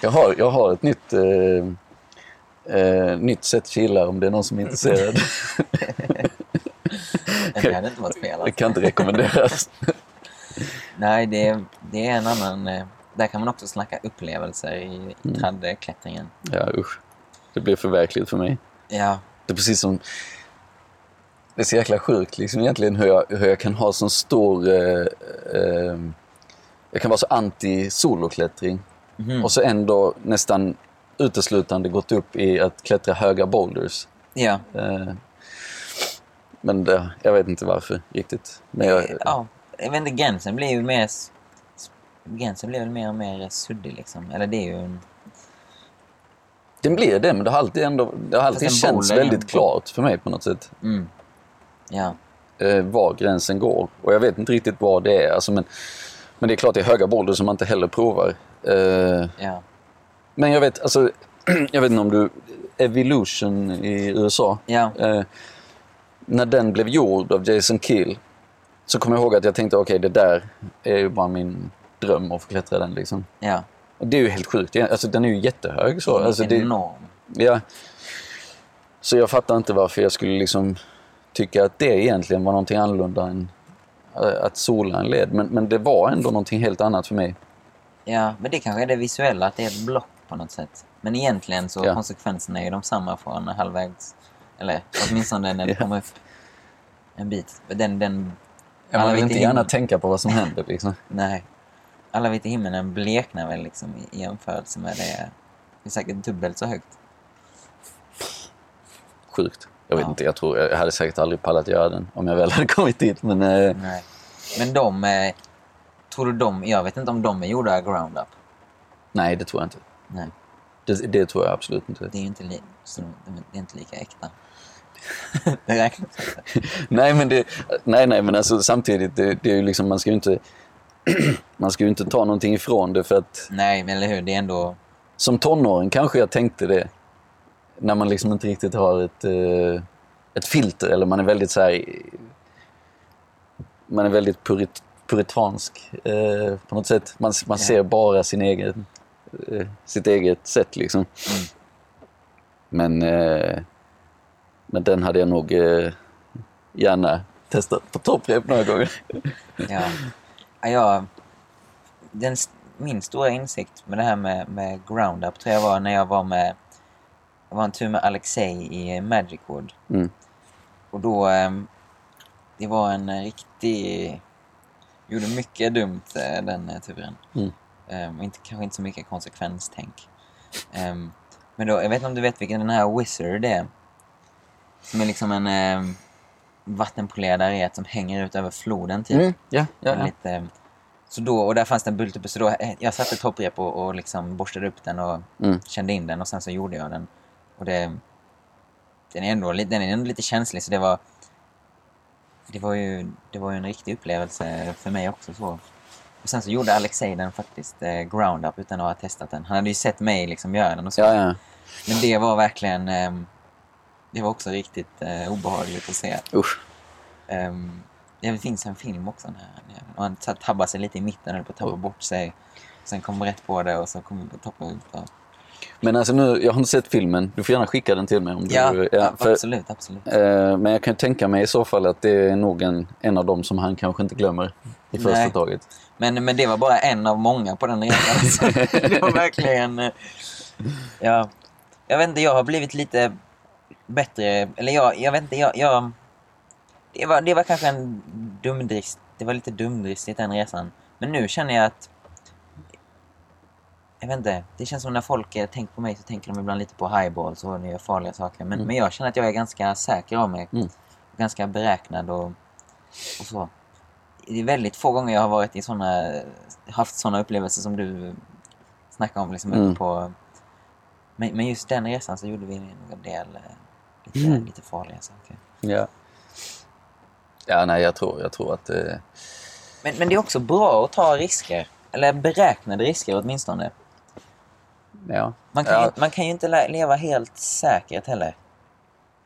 jag, har, jag har ett nytt, eh, eh, nytt sätt kilar om det är någon som är intresserad. Det hade inte varit fel. Alltså. Det kan inte rekommenderas. Nej, det, det är en annan... Där kan man också snacka upplevelser i mm. traddklättringen. Ja, usch. Det blev förverkligt för mig. Ja. Det är precis som... Det är så jäkla sjukt liksom, egentligen hur jag, hur jag kan ha sån stor... Eh, eh, jag kan vara så anti-soloklättring. Mm. Och så ändå nästan uteslutande gått upp i att klättra höga boulders. Ja. Eh, men det, jag vet inte varför riktigt. Men jag, ja, jag vet inte, gränsen blir ju mer... Gränsen blir väl mer och mer suddig liksom. Eller det är ju en... Den blir det, men det har alltid, ändå, det har alltid känts väldigt klart för mig på något sätt. Mm. Ja. Eh, var gränsen går. Och jag vet inte riktigt vad det är. Alltså, men, men det är klart det är höga boulder som man inte heller provar. Eh, ja. Men jag vet, alltså, jag vet inte om du... Evolution i U S A. Ja. Eh, när den blev gjord av Jason Keel så kommer jag ihåg att jag tänkte okej, okay, det där är ju bara min... dröm att få klättra den liksom. Ja. Och det är ju helt sjukt. Alltså den är ju jättehög så. Alltså, det är enorm. Ja. Så jag fattar inte varför jag skulle liksom tycka att det egentligen var någonting annorlunda än att sola en led. Men, men det var ändå någonting helt annat för mig. Ja, men det kanske är det visuella, att det är ett block på något sätt. Men egentligen så ja. Konsekvenserna är ju de samma från halvvägs, eller åtminstone när det ja. Kommer upp en bit. Den, den, ja, man vill inte gärna in... tänka på vad som händer liksom. Nej. Alla vill till himlen bleknar väl liksom i jämförelse med det. Det är säkert dubbelt så högt. Sjukt. Jag vet ja. Inte, jag tror jag hade säkert aldrig pallat göra den om jag väl hade kommit dit. Men, eh... Nej. Men de, Tror du de, jag vet inte om de är gjorda ground up. Nej, det tror jag inte. Nej. Det, det tror jag absolut inte. Det är inte, li, så, det är inte lika äkta. Det räknas inte. Nej, men det, nej, nej, men alltså samtidigt det, det är ju liksom man ska ju inte man ska ju inte ta någonting ifrån det för att nej, men eller hur, det är ändå som tonåring kanske jag tänkte det när man liksom inte riktigt har ett ett filter eller man är väldigt så här man är väldigt purit, puritansk eh, på något sätt man man ser ja. Bara sin egen eh, sitt eget sätt liksom. Mm. Men eh, men den hade jag nog eh, gärna testat på topprep några gånger. Ja. Ja, den, min stora insikt med det här med, med ground-up tror jag var när jag var med jag var en tur med Alexej i Magic World. Mm. Och då det var en riktig gjorde mycket dumt den turen. Mm. Um, inte, kanske inte så mycket konsekvenstänk. Um, men då, jag vet inte om du vet vilken den här Wizard är. Som är liksom en eh, vattenpolerad ret som hänger ut över floden typ. Mm, yeah, yeah, yeah. Lite, så då, och där fanns det en bult uppe så då, jag satte topprep och, och liksom borstade upp den och mm. kände in den och sen så gjorde jag den. Och det, den, är ändå, den är ändå lite känslig så det var det var ju, det var ju en riktig upplevelse för mig också. Så. Och sen så gjorde Alexej den faktiskt eh, ground up utan att ha testat den. Han hade ju sett mig liksom göra den och så. Ja, ja. Men det var verkligen... Eh, Det var också riktigt eh, obehagligt att se. Usch. Um, det finns en film också. När, och han tabbar sig lite i mitten eller på att tabba bort sig. Sen kommer rätt på det och så kommer på toppa ut. Och... Men alltså nu, jag har inte sett filmen. Du får gärna skicka den till mig. Om ja, du, ja för, absolut. absolut. Eh, men jag kan tänka mig i så fall att det är nog en, en av dem som han kanske inte glömmer i första Nej. taget. Men, men det var bara en av många på den resan. Alltså. Det var verkligen... Eh, ja. Jag vet inte, jag har blivit lite... bättre, eller jag, jag vet inte, jag, jag det, var, det var kanske en dumdrist, det var lite dumdristigt den resan, men nu känner jag att jag vet inte, det känns som när folk tänker på mig så tänker de ibland lite på highballs och nya farliga saker, men, mm. men jag känner att jag är ganska säker av mig, mm. ganska beräknad och, och så det är väldigt få gånger jag har varit i såna, haft såna upplevelser som du snackar om liksom mm. på men, men just den resan så gjorde vi en del lite, mm. lite farliga saker. Ja. Ja, nej, jag tror, jag tror att... Eh... Men, men det är också bra att ta risker. Eller beräknade risker åtminstone. Ja. Man kan, ja. Ju, man kan ju inte leva helt säkert heller.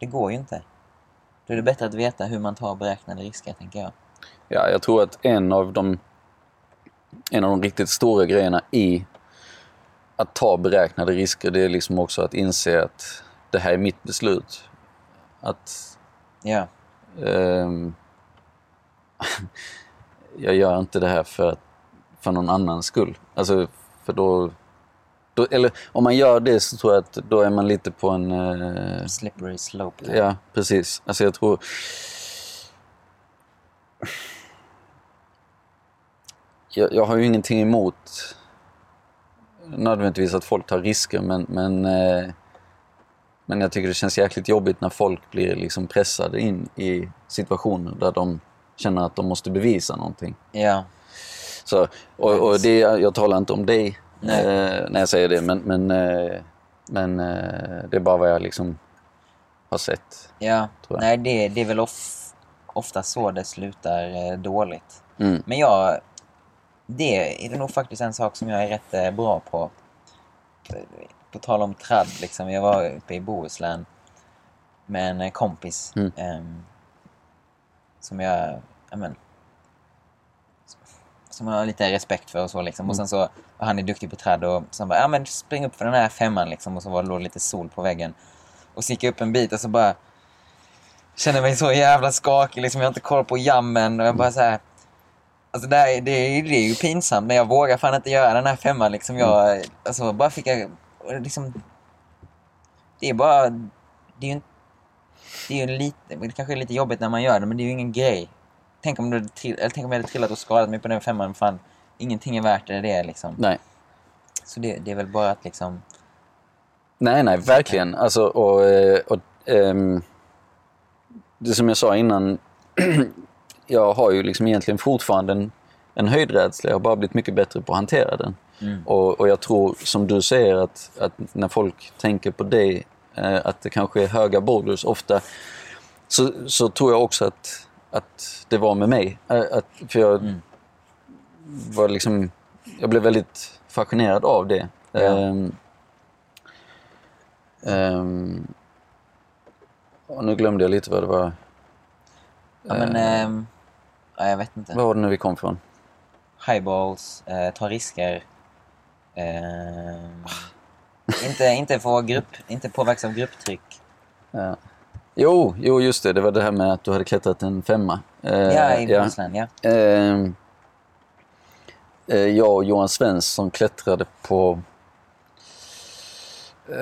Det går ju inte. Då är det bättre att veta hur man tar beräknade risker, tänker jag. Ja, jag tror att en av de, en av de riktigt stora grejerna i att ta beräknade risker, det är liksom också att inse att det här är mitt beslut. Att... Ja. Um, jag gör inte det här för, för någon annans skull. Alltså, för då, då... Eller om man gör det så tror jag att då är man lite på en... Uh, slippery slope. Där. Ja, precis. Alltså jag tror... Jag, jag har ju ingenting emot... nödvändigtvis att folk tar risker men, men, eh, men jag tycker det känns jäkligt jobbigt när folk blir liksom pressade in i situationer där de känner att de måste bevisa någonting. Ja. Så, och, och det, jag talar inte om dig eh, när jag säger det men, men, eh, men eh, det är bara vad jag liksom har sett. Ja. Tror jag. Nej, det, det är väl of, ofta så det slutar eh, dåligt. Mm. Men jag Det är nog faktiskt en sak som jag är rätt bra på. På tal om tradd, liksom. Jag var uppe i Bohuslän med en kompis mm. um, som jag, jag men, som jag har lite respekt för och så liksom. Mm. Och sen så och han är duktig på tradd och så bara, ja men spring upp för den här femman liksom. Och så var det lite sol på väggen. Och så gick jag upp en bit och så bara kände mig så jävla skakig liksom. Jag har inte koll på jammen och jag bara så här. Alltså det, här, det, är, det är ju pinsamt, men jag vågar fan inte göra den här femman liksom. Jag, alltså bara fick jag, liksom, det är bara, det är ju, det är ju lite, det kanske är lite jobbigt när man gör det, men det är ju ingen grej. Tänk om, du, eller tänk om jag hade trillat och skadat mig på den femman, fan, ingenting är värt det, det är liksom. Nej. Så det, det är väl bara att liksom... Nej, nej, verkligen. Alltså, och, och, um, det som jag sa innan... Jag har ju liksom egentligen fortfarande en, en höjdrädsla. Jag har bara blivit mycket bättre på att hantera den. Mm. Och, och jag tror, som du säger, att, att när folk tänker på dig, eh, att det kanske är höga boulders ofta, så, så tror jag också att, att det var med mig. Att, för jag mm. var liksom, jag blev väldigt fascinerad av det. Ja. Um, um, och nu glömde jag lite vad det var. Ja, men, eh, ja, jag vet inte. Vad var det nu vi kom från? Highballs, eh, ta risker. Eh, inte, inte, få grupp, inte påverkas av grupptryck. Ja. Jo, jo, just det. Det var det här med att du hade klättrat en femma. Eh, ja, i Bohuslän, ja. ja. Eh, eh, jag och Johan Svensson klättrade på... Eh,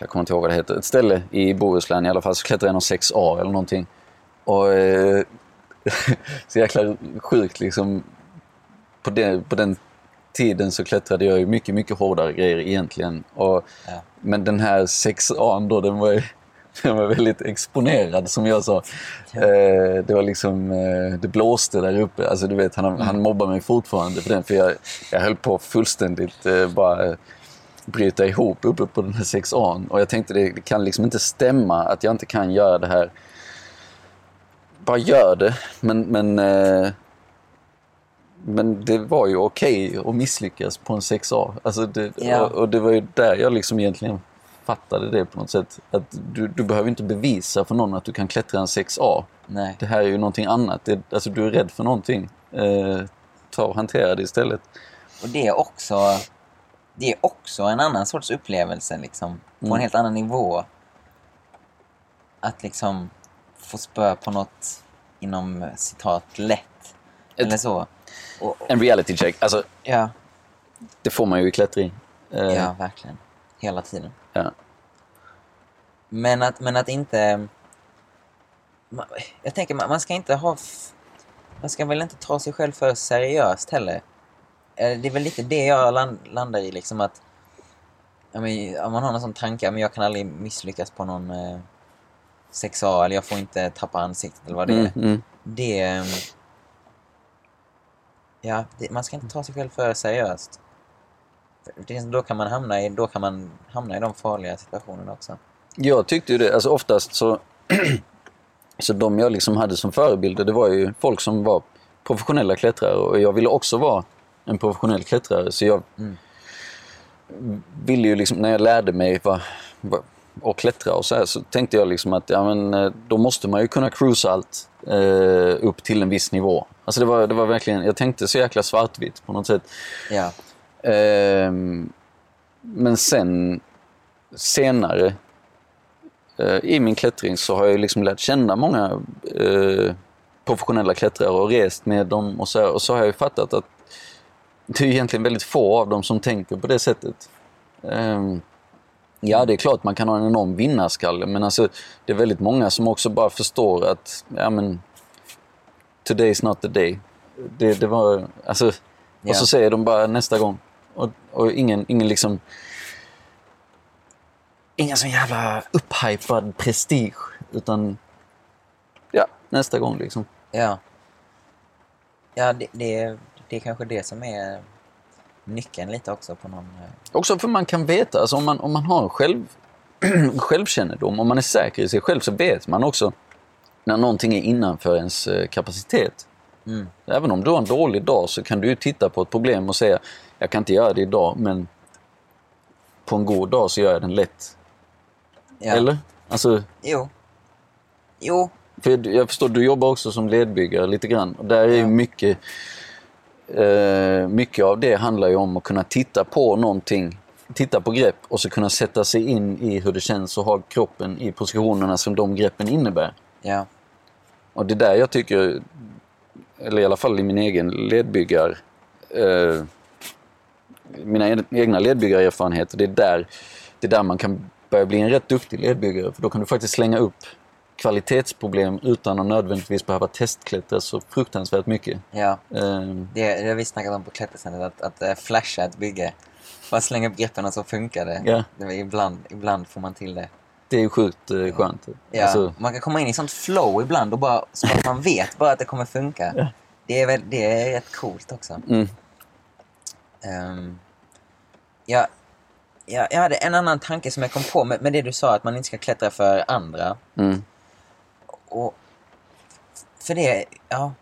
jag kommer inte ihåg vad det heter. Ett ställe i Bohuslän i alla fall. Så klättrade jag någon sex A eller någonting. Och... Eh, så jäkla sjukt liksom. På den, på den tiden så klättrade jag ju mycket, mycket hårdare grejer egentligen. Och, ja. Men den här sex A då, den var ju den var väldigt exponerad, som jag sa. Ja. Eh, det var liksom, eh, det blåste där uppe. Alltså du vet, han, mm. han mobbar mig fortfarande för den. För jag, jag höll på fullständigt eh, bara bryta ihop uppe på den här sex A. Och jag tänkte, det, det kan liksom inte stämma att jag inte kan göra det här. Bara gör det, men men, eh, men det var ju okej att misslyckas på en sex A. Alltså det, ja. och, och det var ju där jag liksom egentligen fattade det på något sätt. Att du, du behöver inte bevisa för någon att du kan klättra en sex A. Nej. Det här är ju någonting annat. Det, alltså du är rädd för någonting. Eh, ta och hantera det istället. Och det är också, det är också en annan sorts upplevelse liksom. På mm. en helt annan nivå. Att liksom... få spö på något inom citat lätt ett, eller så. Och, och, en reality check. Alltså, ja. Det får man ju i klättring. Uh, ja, verkligen. Hela tiden. Ja. Men att men att inte man, jag tänker man, man ska inte ha man ska väl inte ta sig själv för seriöst heller. Det är väl lite det jag land, landar i liksom att jag men, om man har någon sån tanke men jag kan aldrig misslyckas på någon eh, sex A eller jag får inte tappa ansiktet eller vad det är. Mm, mm. Det, ja, det, man ska inte ta sig själv för seriöst. För då kan man hamna i då kan man hamna i de farliga situationerna också. Jag tyckte ju det, alltså oftast så så de jag liksom hade som förebilder, det var ju folk som var professionella klättrare och jag ville också vara en professionell klättrare så jag mm. ville ju liksom när jag lärde mig vad och klättra och så här, så tänkte jag liksom att ja, men, då måste man ju kunna cruisa allt eh, upp till en viss nivå. Alltså det var, det var verkligen, jag tänkte så jäkla svartvitt på något sätt. Ja. Eh, men sen senare eh, i min klättring så har jag liksom lärt känna många eh, professionella klättrare och rest med dem och så här, och så har jag ju fattat att det är egentligen väldigt få av dem som tänker på det sättet. Eh, Ja, det är klart man kan ha en enorm vinnarskalle, men alltså, det är väldigt många som också bara förstår att ja, men, today's not the day. Det, det var, alltså, yeah. Och så säger de bara nästa gång. Och, och ingen, ingen liksom... Ingen sån jävla upphypad prestige, utan ja, nästa gång liksom. Ja, ja det, det, det är kanske det som är... nyckeln lite också på någon... Också för man kan veta, alltså om man, om man har själv, självkännedom, om man är säker i sig själv så vet man också när någonting är innanför ens kapacitet. Mm. Även om du har en dålig dag så kan du ju titta på ett problem och säga jag kan inte göra det idag, men på en god dag så gör jag den lätt. Ja. Eller? Alltså... Jo. Jo. För jag förstår, du jobbar också som ledbyggare lite grann och där är ju ja. mycket... Uh, mycket av det handlar ju om att kunna titta på någonting, titta på grepp och så kunna sätta sig in i hur det känns och ha kroppen i positionerna som de greppen innebär. Ja. Och det där jag tycker, eller i alla fall i min egen ledbyggar, uh, mina egna ledbyggarerfarenheter, det är där, det är där man kan börja bli en rätt duktig ledbyggare, för då kan du faktiskt slänga upp kvalitetsproblem utan att nödvändigtvis behöva testklättra så fruktansvärt mycket. Ja, um, det, det har vi snackat om på klätterstället, att, att, att flasha ett bygge. Bara slänga upp greppen och så funkar det. Yeah. det ibland, ibland får man till det. Det är ju sjukt eh, skönt. Ja, alltså. Man kan komma in i sånt flow ibland och bara så att man vet bara att det kommer funka. Yeah. Det är väl, det är rätt coolt också. Mm. Um, jag, jag, jag hade en annan tanke som jag kom på med, med det du sa, att man inte ska klättra för andra. Mm. Och för det, ja,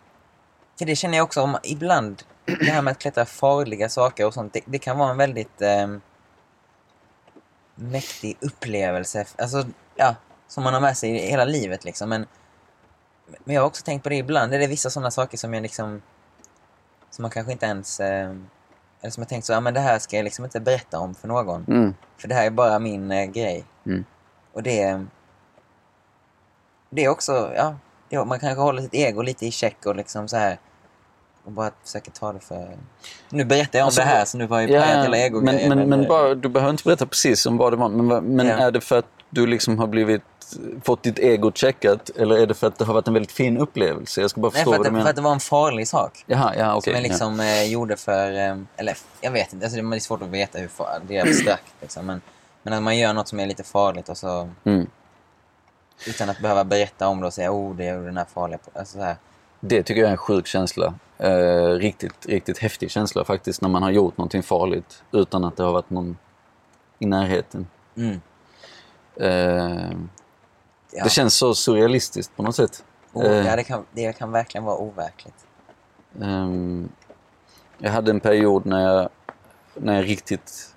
för det känner jag också om ibland, det här med att klättra farliga saker och sånt, det, det kan vara en väldigt eh, mäktig upplevelse, alltså, ja, som man har med sig hela livet liksom, men, men jag har också tänkt på det ibland, det är vissa sådana saker som jag liksom, som man kanske inte ens eh, eller som jag tänkt så, ja, men det här ska jag liksom inte berätta om för någon, mm. för det här är bara min eh, grej, mm. och det det är också, ja, ja, man kanske håller sitt ego lite i check och liksom så här, och bara försöka ta det för... Nu berättar jag om alltså, det här, så nu var jag ju yeah, hela ego. Men, men, men, men bara, du behöver inte berätta precis om vad det var. Men, men yeah. är det för att du liksom har blivit, fått ditt ego checkat? Eller är det för att det har varit en väldigt fin upplevelse? Jag ska bara förstå. Nej, för, att, vad det, för att det var en farlig sak. Jaha, ja, okay, som jag liksom ja. eh, gjorde för... Eh, eller, jag vet inte. Alltså, det är svårt att veta hur farligt. Det är abstrakt. Liksom, men, men att man gör något som är lite farligt och så... Mm. Utan att behöva berätta om det och säga, oh, det är den här farliga... Alltså, så här. Det tycker jag är en sjuk känsla. Eh, riktigt, riktigt häftig känsla faktiskt, när man har gjort någonting farligt utan att det har varit någon i närheten. Mm. Eh, ja. Det känns så surrealistiskt på något sätt. Oh, eh, ja, det, kan, det kan verkligen vara overkligt. Eh, jag hade en period när jag, när jag riktigt...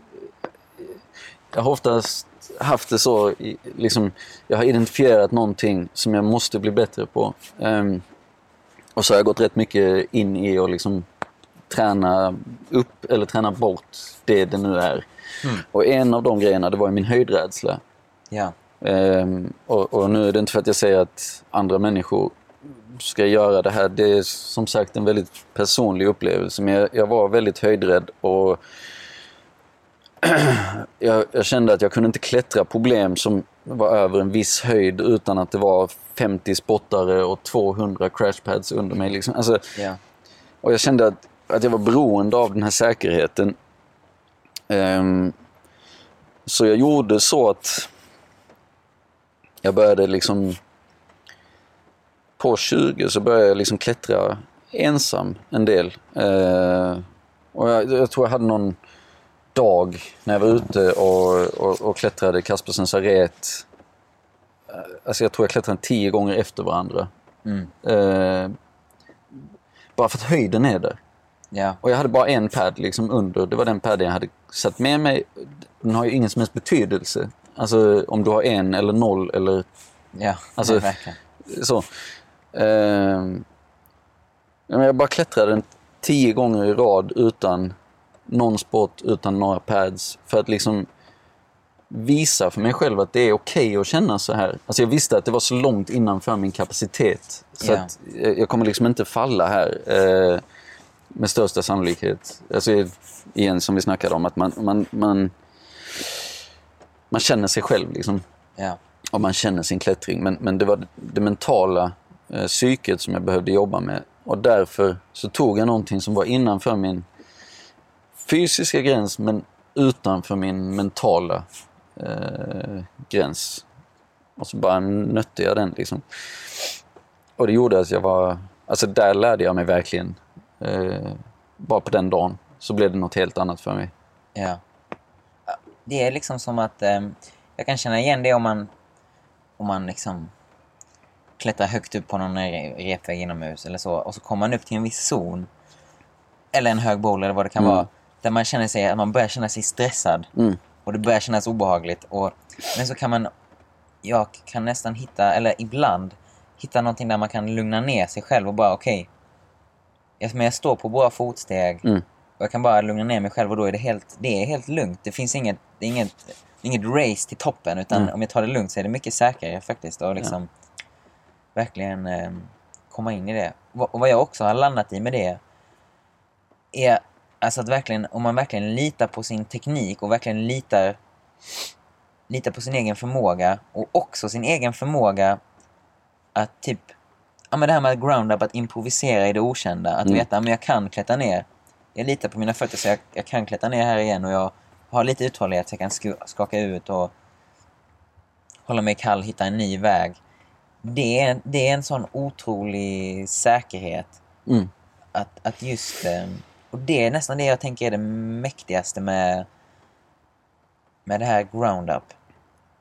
Jag har oftast haft det så, liksom, jag har identifierat någonting som jag måste bli bättre på. Eh, Och så har jag gått rätt mycket in i att liksom träna upp eller träna bort det det nu är. Mm. Och en av de grejerna, det var min höjdrädsla. Ja. Ehm, och, och nu är det inte för att jag säger att andra människor ska göra det här. Det är som sagt en väldigt personlig upplevelse. Men jag, jag var väldigt höjdrädd och jag, jag kände att jag kunde inte klättra problem som var över en viss höjd utan att det var femtio spottare och tvåhundra crashpads under mig. Liksom. Alltså, yeah. Och jag kände att, att jag var beroende av den här säkerheten. Um, så jag gjorde så att jag började liksom på tjugo så började jag liksom klättra ensam en del. Uh, och jag, jag tror jag hade någon dag när jag var ute och, och, och klättrade Kaspersens arret. Alltså jag tror jag klättrade tio gånger efter varandra. Mm. Eh, bara för att höjden är där. Yeah. Och jag hade bara en pad liksom under. Det var den padden jag hade satt med mig. Den har ju ingen som helst betydelse. Alltså om du har en eller noll eller... Yeah, alltså, så. Eh, jag bara klättrade den tio gånger i rad utan... någon spot, utan några pads, för att liksom visa för mig själv att det är okej att känna så här. Alltså jag visste att det var så långt innanför min kapacitet så yeah. att jag kommer liksom inte falla här eh, med största sannolikhet. Alltså igen som vi snackade om, att man man man, man känner sig själv liksom. Yeah. Och man känner sin klättring, men men det var det mentala eh, psyket som jag behövde jobba med, och därför så tog jag någonting som var innanför min fysiska gräns, men utanför min mentala eh, gräns. Och så bara nötte jag den liksom. Och det gjorde att jag var... Alltså där lärde jag mig verkligen. Eh, bara på den dagen så blev det något helt annat för mig. Ja. Det är liksom som att... Eh, jag kan känna igen det om man... Om man liksom... klättrar högt upp på någon repväg inomhus eller så. Och så kommer man upp till en viss zon. Eller en hög boll eller vad det kan mm. vara. Där man känner sig, man börjar känna sig stressad mm. och det börjar kännas obehagligt, och men så kan man, jag kan nästan hitta, eller ibland hitta någonting där man kan lugna ner sig själv och bara okej, okay, jag, jag står på bra fotsteg mm. och jag kan bara lugna ner mig själv, och då är det helt, det är helt lugnt, det finns inget, det är inget, inget race till toppen, utan mm. om jag tar det lugnt så är det mycket säkrare faktiskt, och liksom ja. verkligen eh, komma in i det. Och vad jag också har landat i med det är alltså att verkligen, om man verkligen litar på sin teknik och verkligen litar, litar på sin egen förmåga, och också sin egen förmåga att typ, ja, men det här med ground up, att improvisera i det okända, att mm. veta, men jag kan klättra ner, jag litar på mina fötter så jag, jag kan klättra ner här igen, och jag har lite uthållighet så jag kan sk- skaka ut och hålla mig kall, hitta en ny väg. Det är, det är en sån otrolig säkerhet mm. att, att just, och det är nästan det jag tänker är det mäktigaste med, med det här ground-up.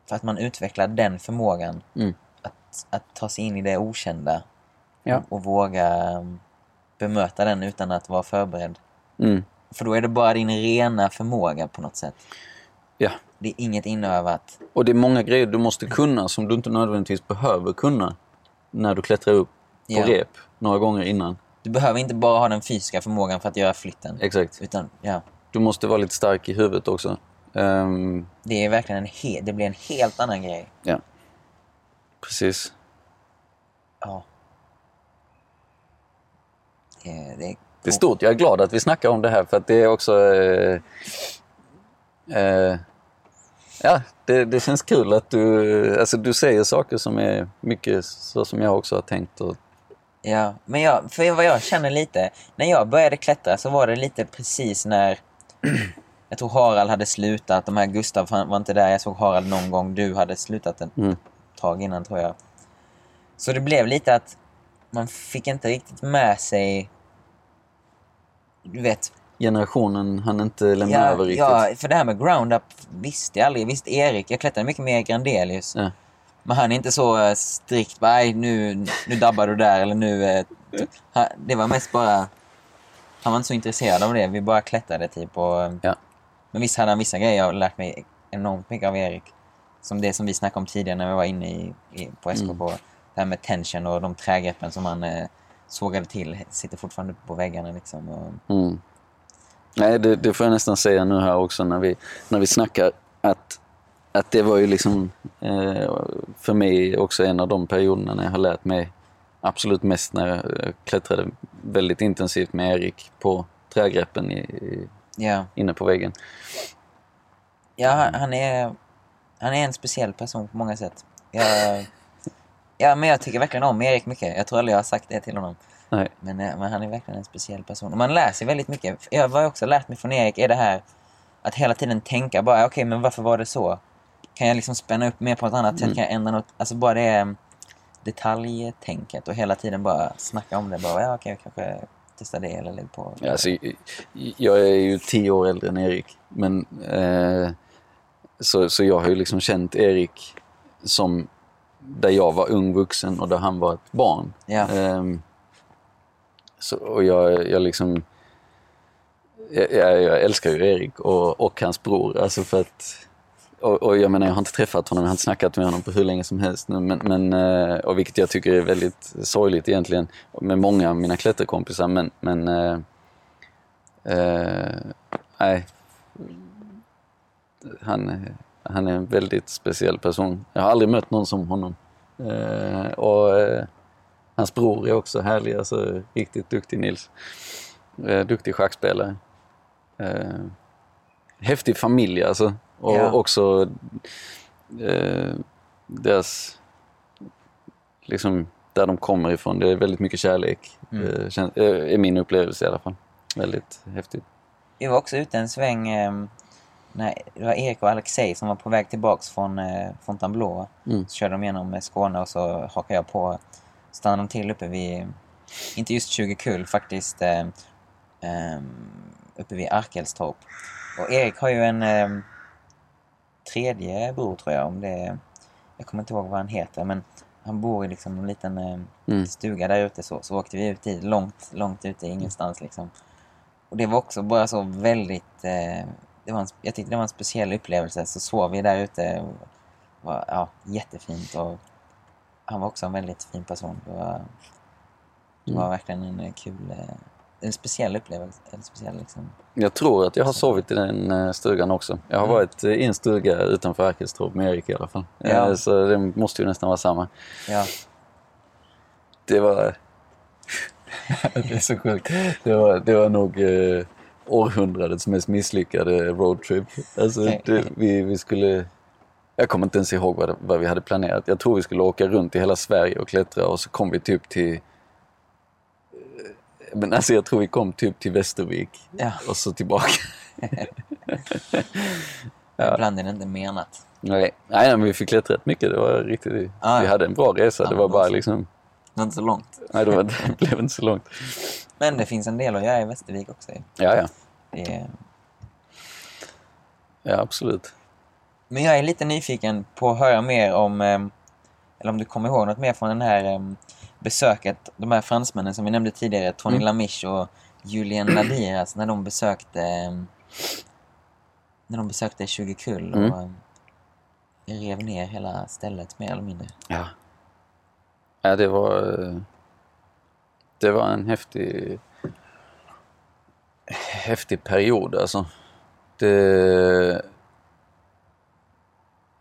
För att man utvecklar den förmågan mm. att, att ta sig in i det okända ja. och, och våga bemöta den utan att vara förberedd. Mm. För då är det bara din rena förmåga på något sätt. Ja. Det är inget inövat. Och det är många grejer du måste kunna som du inte nödvändigtvis behöver kunna när du klättrar upp på ja. rep några gånger innan. Du behöver inte bara ha den fysiska förmågan för att göra flytten. Exakt. Utan, ja. Du måste vara lite stark i huvudet också. Um, det är verkligen en, he- det blir en helt annan grej. Ja. Precis. Ja. Det är, det är... det är stort. Jag är glad att vi snackar om det här för att det är också... Eh, eh, ja, det, det känns kul att du, alltså du säger saker som är mycket så som jag också har tänkt. Och... ja, men jag, för vad jag känner lite, när jag började klättra så var det lite precis när jag tror Harald hade slutat, de här Gustav var inte där, jag såg Harald någon gång, du hade slutat en mm. tag innan tror jag. Så det blev lite att man fick inte riktigt med sig, du vet, generationen han inte lämnar ja, över riktigt. Ja, för det här med ground-up visste jag aldrig. Visst Erik, jag klättrade mycket med Erik Grandelius. Ja. Men han är inte så strikt. Nej, nu, nu dabbar du där. Eller nu... Det var mest bara... Han var inte så intresserad av det. Vi bara klättrade typ. Och, ja. Men visst hade han vissa grejer. Jag har lärt mig enormt mycket av Erik. Som det som vi snackade om tidigare när vi var inne i, i, på S K K. Mm. Det här med tension och de trägreppen som han eh, sågade till. Sitter fortfarande på väggarna liksom. Och, mm. Nej, det, det får jag nästan säga nu här också när vi, när vi snackar att, att det var ju liksom eh, för mig också en av de perioderna när jag har lärt mig absolut mest, när jag klättrade väldigt intensivt med Erik på trägreppen i, i, ja. inne på väggen. Ja, han är, han är en speciell person på många sätt. Jag, ja, men jag tycker verkligen om Erik mycket. Jag tror aldrig jag har sagt det till honom. Nej. Men, men han är verkligen en speciell person. Och man lär sig väldigt mycket. Jag har också lärt mig från Erik är det här att hela tiden tänka bara okej, okay, men varför var det så? Kan jag liksom spänna upp mer på något annat mm. sätt? Kan jag ändra något? Alltså bara det detaljtänket och hela tiden bara snacka om det. Bara ja, okej, okay, jag kanske testar det eller lägger på. Ja, alltså, jag är ju tio år äldre än Erik. Men, eh, så, så jag har ju liksom känt Erik som där jag var ung vuxen och där han var ett barn. Ja. Eh, Så, och jag, jag liksom jag, jag älskar ju Erik och, och hans bror alltså för att, och, och jag menar jag har inte träffat honom, jag har inte snackat med honom på hur länge som helst nu, men, men, och vilket jag tycker är väldigt sorgligt egentligen med många av mina klätterkompisar men, men äh, äh, nej han, han är en väldigt speciell person, jag har aldrig mött någon som honom äh, och hans bror är också härlig, alltså riktigt duktig Nils. Eh, duktig schackspelare. Eh, häftig familj alltså. Och ja. också eh, deras liksom där de kommer ifrån, det är väldigt mycket kärlek. Mm. Eh, kän- eh, är min upplevelse i alla fall. Väldigt häftigt. Vi var också ute en sväng eh, när det var Erik och Alexej som var på väg tillbaks från eh, Fontainebleau. Mm. Så körde de genom Skåne och så hakade jag på. Stannade de till uppe vid, inte just Kjugekull faktiskt, eh, uppe vid Arkelstorp. Och Erik har ju en eh, tredje bror tror jag, om det, jag kommer inte ihåg vad han heter, men han bor i liksom en liten eh, mm. stuga där ute så, så åkte vi ut dit, långt, långt ute, ingenstans liksom. Och det var också bara så väldigt, eh, det var en, jag tyckte det var en speciell upplevelse, så sov vi där ute, och var ja, jättefint och... Han var också en väldigt fin person. Det var, det var mm. verkligen en kul, en speciell upplevelse. En speciell liksom. Jag tror att jag har sovit i den stugan också. Jag har mm. varit i en stuga utanför Arkelstorp med Erik i alla fall. Ja. Så det måste ju nästan vara samma. Ja. Det var... det är så sjukt. Det var, det var nog eh, århundradets mest misslyckade roadtrip. Alltså, det, vi, vi skulle... Jag kommer inte ens ihåg vad, vad vi hade planerat. Jag tror vi skulle åka runt i hela Sverige och klättra och så kom vi typ till... Men alltså jag tror vi kom typ till Västervik ja. och så tillbaka. ja. Ibland är det inte menat. Nej, nej men vi fick klättra rätt mycket. Det var riktigt... Ah, vi hade en bra resa. Ja, det var bara liksom... Det var inte så långt. Nej, det, var, det blev inte så långt. Men det finns en del att göra i Västervik också. Ja, ja. Är... Ja, absolut. Men jag är lite nyfiken på att höra mer om, eller om du kommer ihåg något mer från den här besöket, de här fransmännen som vi nämnde tidigare, Tony Lamiche och Julien Ladiras, när de besökte när de besökte Kjugekull och mm. rev ner hela stället mer eller mindre. Ja. Ja, det var det var en häftig häftig period alltså. Det,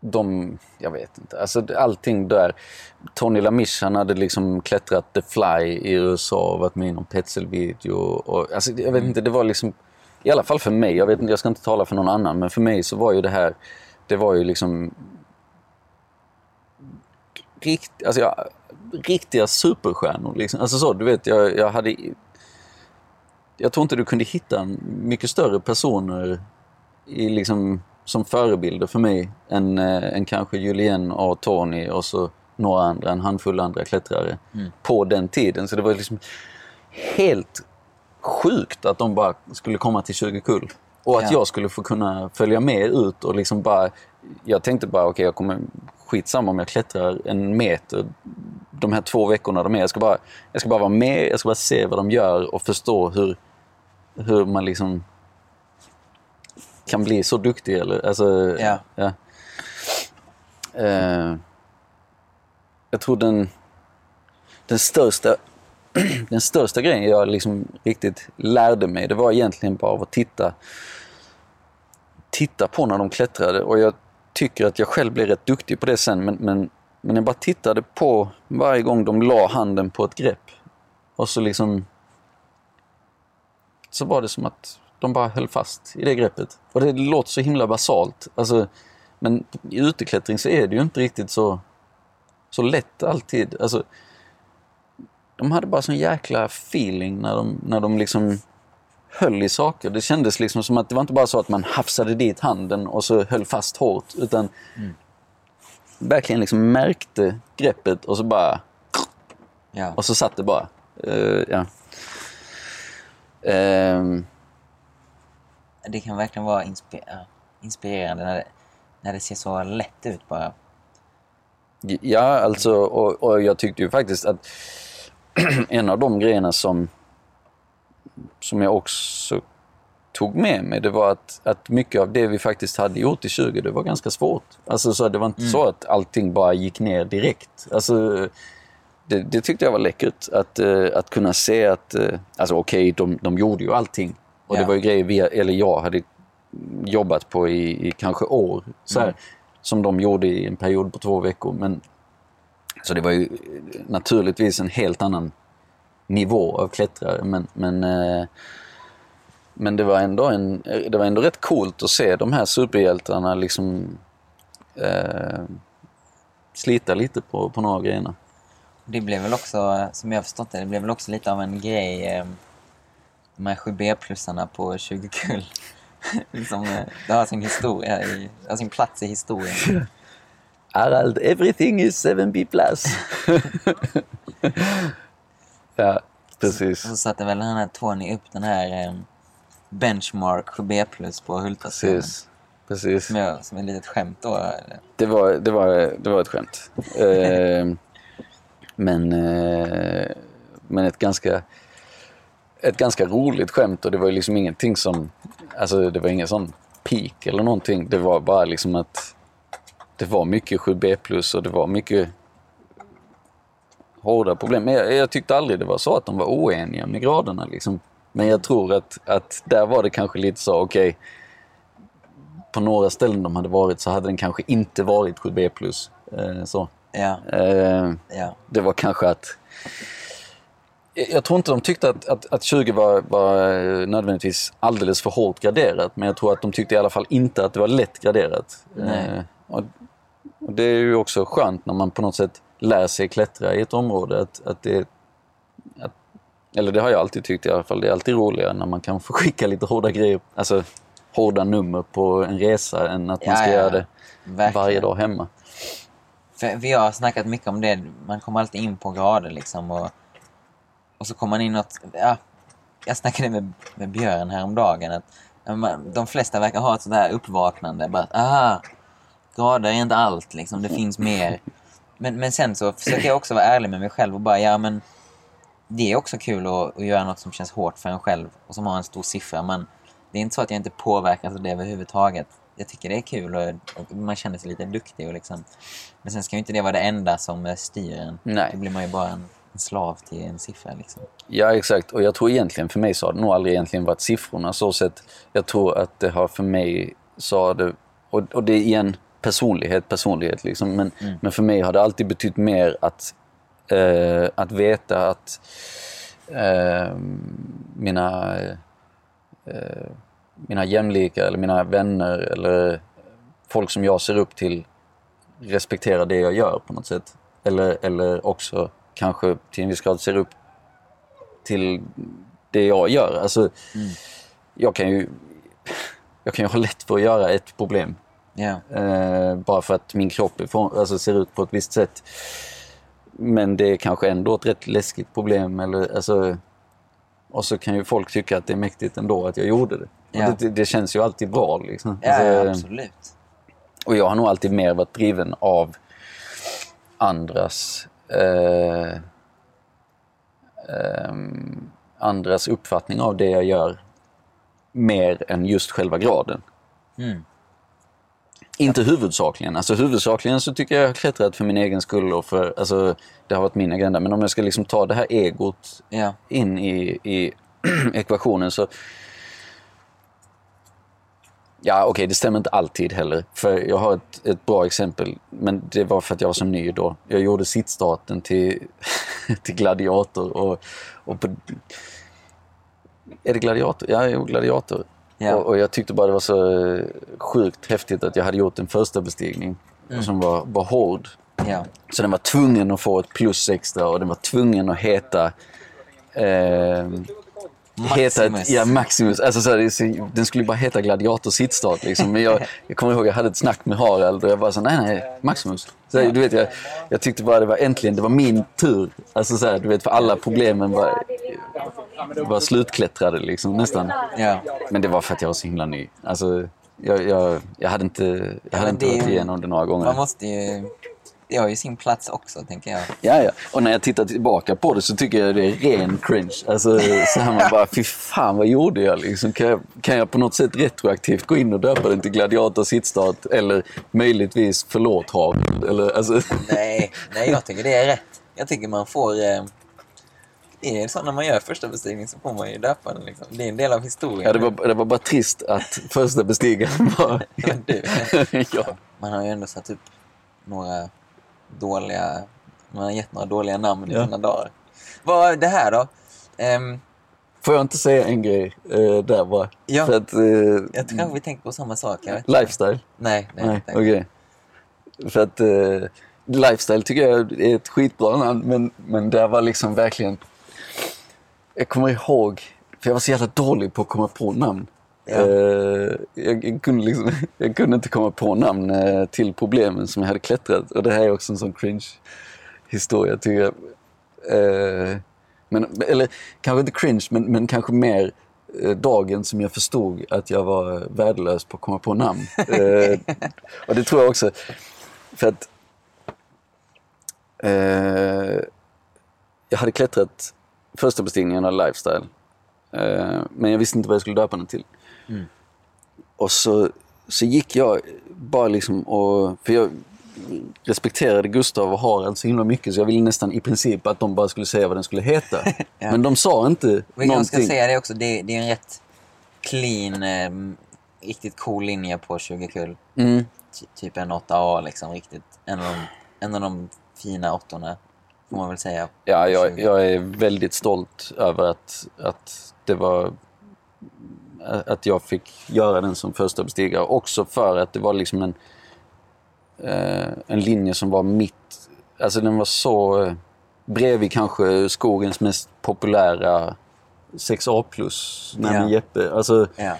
de, jag vet inte, alltså allting där. Tony Lamiche, han hade liksom klättrat The Fly i U S A och varit med i någon Petzel-video och, alltså, jag vet inte, det var liksom, i alla fall för mig, jag vet inte, jag ska inte tala för någon annan, men för mig så var ju det här, det var ju liksom rikt, alltså, jag, riktiga superstjärnor liksom. Alltså så, du vet, jag, jag hade jag tror inte du kunde hitta mycket större personer i liksom som förebilder för mig än, eh, än kanske Julien och Tony och så några andra, en handfull andra klättrare mm. på den tiden. Så det var liksom helt sjukt att de bara skulle komma till Kjugekull och att ja. jag skulle få kunna följa med ut och liksom bara, jag tänkte bara okej, okay, jag kommer skitsamma om jag klättrar en meter de här två veckorna de är, jag ska bara, jag ska bara vara med, jag ska bara se vad de gör och förstå hur, hur man liksom kan bli så duktig eller alltså ja. Ja. Eh, jag tror den den största den största grejen jag liksom riktigt lärde mig, det var egentligen bara att titta titta på när de klättrade, och jag tycker att jag själv blev rätt duktig på det sen, men men men jag bara tittade på varje gång de la handen på ett grepp, och så liksom så var det som att de bara höll fast i det greppet. Och det låter så himla basalt. Alltså, men i uteklättring så är det ju inte riktigt så, så lätt alltid. Alltså, de hade bara sån jäkla feeling när de, när de liksom höll i saker. Det kändes liksom som att det var inte bara så att man hafsade dit handen och så höll fast hårt. Utan mm. verkligen liksom märkte greppet och så bara... Ja. Och så satt det bara. Uh, ja. Uh, Det kan verkligen vara inspi- inspirerande när det, när det ser så lätt ut bara. Ja, alltså, och, och jag tyckte ju faktiskt att en av de grejerna som, som jag också tog med mig, det var att, att mycket av det vi faktiskt hade gjort i tjugo, det var ganska svårt. Alltså, så det var inte mm. så att allting bara gick ner direkt. Alltså, det, det tyckte jag var läckert, att, att kunna se att, alltså okej, okay, de, de gjorde ju allting. Och ja. det var ju grejer vi, eller jag hade jobbat på i, i kanske år så här, mm. som de gjorde i en period på två veckor. Men, så det var ju naturligtvis en helt annan nivå av klättrare. Men, men, eh, men det, var ändå en, det var ändå rätt coolt att se de här superhjältarna liksom, eh, slita lite på, på några grejerna. Det blev väl också, som jag förstått det, det blev väl också lite av en grej... Eh... De här sju B-plussarna på Kjugekull. liksom, det har sin historia, i, har sin plats i historien. Harald, everything is seven B plus. Ja, precis. Så, så satte väl den här Tony upp den här eh, benchmark sju B plus på Hultasen. Precis, precis. Som, jag, som är lite ett skämt då. Eller? Det var, det var, det var ett skämt. eh, men, eh, men ett ganska... ett ganska roligt skämt, och det var ju liksom ingenting som, alltså det var ingen sån peak eller någonting, det var bara liksom att det var mycket sju B plus och det var mycket hårda problem, men jag, jag tyckte aldrig det var så att de var oeniga med graderna liksom, men jag tror att, att där var det kanske lite så, okej okay, på några ställen de hade varit så hade den kanske inte varit sju B plus eh, så ja. Eh, ja. Det var kanske att jag tror inte de tyckte att, att, att tjugo var, var nödvändigtvis alldeles för hårt graderat. Men jag tror att de tyckte i alla fall inte att det var lätt graderat. Eh, och, och det är ju också skönt när man på något sätt lär sig klättra i ett område. Att, att det, att, eller det har jag alltid tyckt i alla fall. Det är alltid roligare när man kan få skicka lite hårda grejer. Alltså hårda nummer på en resa än att ja, man ska ja, göra det verkligen varje dag hemma. För vi har snackat mycket om det. Man kommer alltid in på grader liksom. Och, och så kommer man in något... Ja, jag snackade med, med Björn häromdagen. Att man, de flesta verkar ha ett sådant här uppvaknande. Bara, aha, grader är inte allt liksom. Det finns mer. Men, men sen så försöker jag också vara ärlig med mig själv. Och bara, ja men... Det är också kul att, att göra något som känns hårt för en själv. Och som har en stor siffra. Men det är inte så att jag inte påverkas av det överhuvudtaget. Jag tycker det är kul och, och man känner sig lite duktig och liksom. Men sen ska ju inte det vara det enda som styr en. Nej. Då blir man ju bara en, en slav till en siffra liksom. Ja, exakt. Och jag tror egentligen, för mig så har det nog aldrig egentligen varit siffrorna. Så sett, jag tror att det har för mig så det, och, och det är igen personlighet, personlighet liksom. Men, mm. men för mig har det alltid betytt mer att, eh, att veta att eh, mina... Eh, mina jämlikar eller mina vänner eller folk som jag ser upp till respekterar det jag gör på något sätt. Eller, eller också kanske till en viss grad ser upp till det jag gör. Alltså, mm. jag kan ju jag kan ju ha lätt för att göra ett problem. Yeah. Eh, bara för att min kropp är för, alltså, ser ut på ett visst sätt. Men det är kanske ändå ett rätt läskigt problem. Eller, alltså, och så kan ju folk tycka att det är mäktigt ändå att jag gjorde det. Ja. Det, det känns ju alltid bra liksom. Ja, alltså, absolut. Och jag har nog alltid mer varit driven av andras eh, eh, andras uppfattning av det jag gör mer än just själva graden. Mm. Inte huvudsakligen. Alltså huvudsakligen så tycker jag jag har klättrat för min egen skull och för, alltså det har varit min agenda. Men om jag ska liksom ta det här egot ja. in i, i ekvationen så... Ja, okej, okay, det stämmer inte alltid heller. För jag har ett, ett bra exempel, men det var för att jag var som ny då. Jag gjorde sittstarten till, till Gladiator och, och på, är det Gladiator? Ja, jag gjorde Gladiator. Ja. Och, och jag tyckte bara det var så sjukt häftigt att jag hade gjort en första bestigning mm. som var, var hård. Ja. Så den var tvungen att få ett plus extra och den var tvungen att heta... Eh, Heta, Maximus. Ja, Maximus. Alltså, så här, så, den skulle bara heta Gladiator sittstart liksom. Men jag, jag kommer ihåg jag hade ett snack med Harald och jag bara så nej nej Maximus. Så, du vet jag, jag tyckte bara det var äntligen det var min tur. Alltså så här, du vet för alla problemen var var slutklättrade liksom nästan. Ja. Men det var för att jag var så himla ny. Alltså jag jag jag hade inte jag ja, hade inte varit igenom det några gånger. Man måste ju det har ju sin plats också, tänker jag. Ja, ja. Och när jag tittar tillbaka på det så tycker jag det är ren cringe. Alltså, så här man bara, fy fan, vad gjorde jag? Liksom, kan jag? Kan jag på något sätt retroaktivt gå in och döpa den till Gladiator sittstart? Eller möjligtvis förlåt Harald? Eller, alltså. Nej, nej, jag tycker det är rätt. Jag tycker man får... Eh... Det är så när man gör första bestigning så får man ju döpa den liksom. Det är en del av historien. Ja, det var, det var bara trist att första bestigaren var... Ja, du. Ja. Man har ju ändå satt upp några... dåliga, man har gett några dåliga namn i ja. sina dagar. Vad är det här då? Um, Får jag inte säga en grej uh, där bara? Ja. För att, uh, jag tror vi tänker på samma sak. Lajfstajl? Nej, det är Nej. inte. Okej. Okay. För att uh, Lajfstajl tycker jag är ett skitbra namn, men, men det var liksom verkligen... Jag kommer ihåg, för jag var så jävla dålig på att komma på namn. Ja. Uh, jag, jag, kunde liksom, jag kunde inte komma på namn uh, till problemen som jag hade klättrat. Och det här är också en sån cringe historia tycker jag. Uh, men, eller kanske inte cringe men, men kanske mer uh, dagen som jag förstod att jag var värdelös på att komma på namn. Uh, och det tror jag också. För att uh, jag hade klättrat första bestigningen av Lajfstajl. Uh, men jag visste inte vad jag skulle döpa den till. Mm. Och så, så gick jag bara liksom och, för jag respekterade Gustav och Harald så himla mycket så jag ville nästan i princip att de bara skulle säga vad den skulle heta. Ja. Men de sa inte men någonting. Jag ska säga det också, det, det är en rätt clean, eh, riktigt cool linje på Kjugekull. Mm. Ty, typ en åtta A liksom, riktigt. En av de, en av de fina åttorna får man väl säga. Ja, jag, jag är väldigt stolt över att, att det var... att jag fick göra den som första bestigare också för att det var liksom en eh, en linje som var mitt, alltså den var så eh, bredvid kanske skogens mest populära sex A plus, nämligen Jeppe, alltså yeah.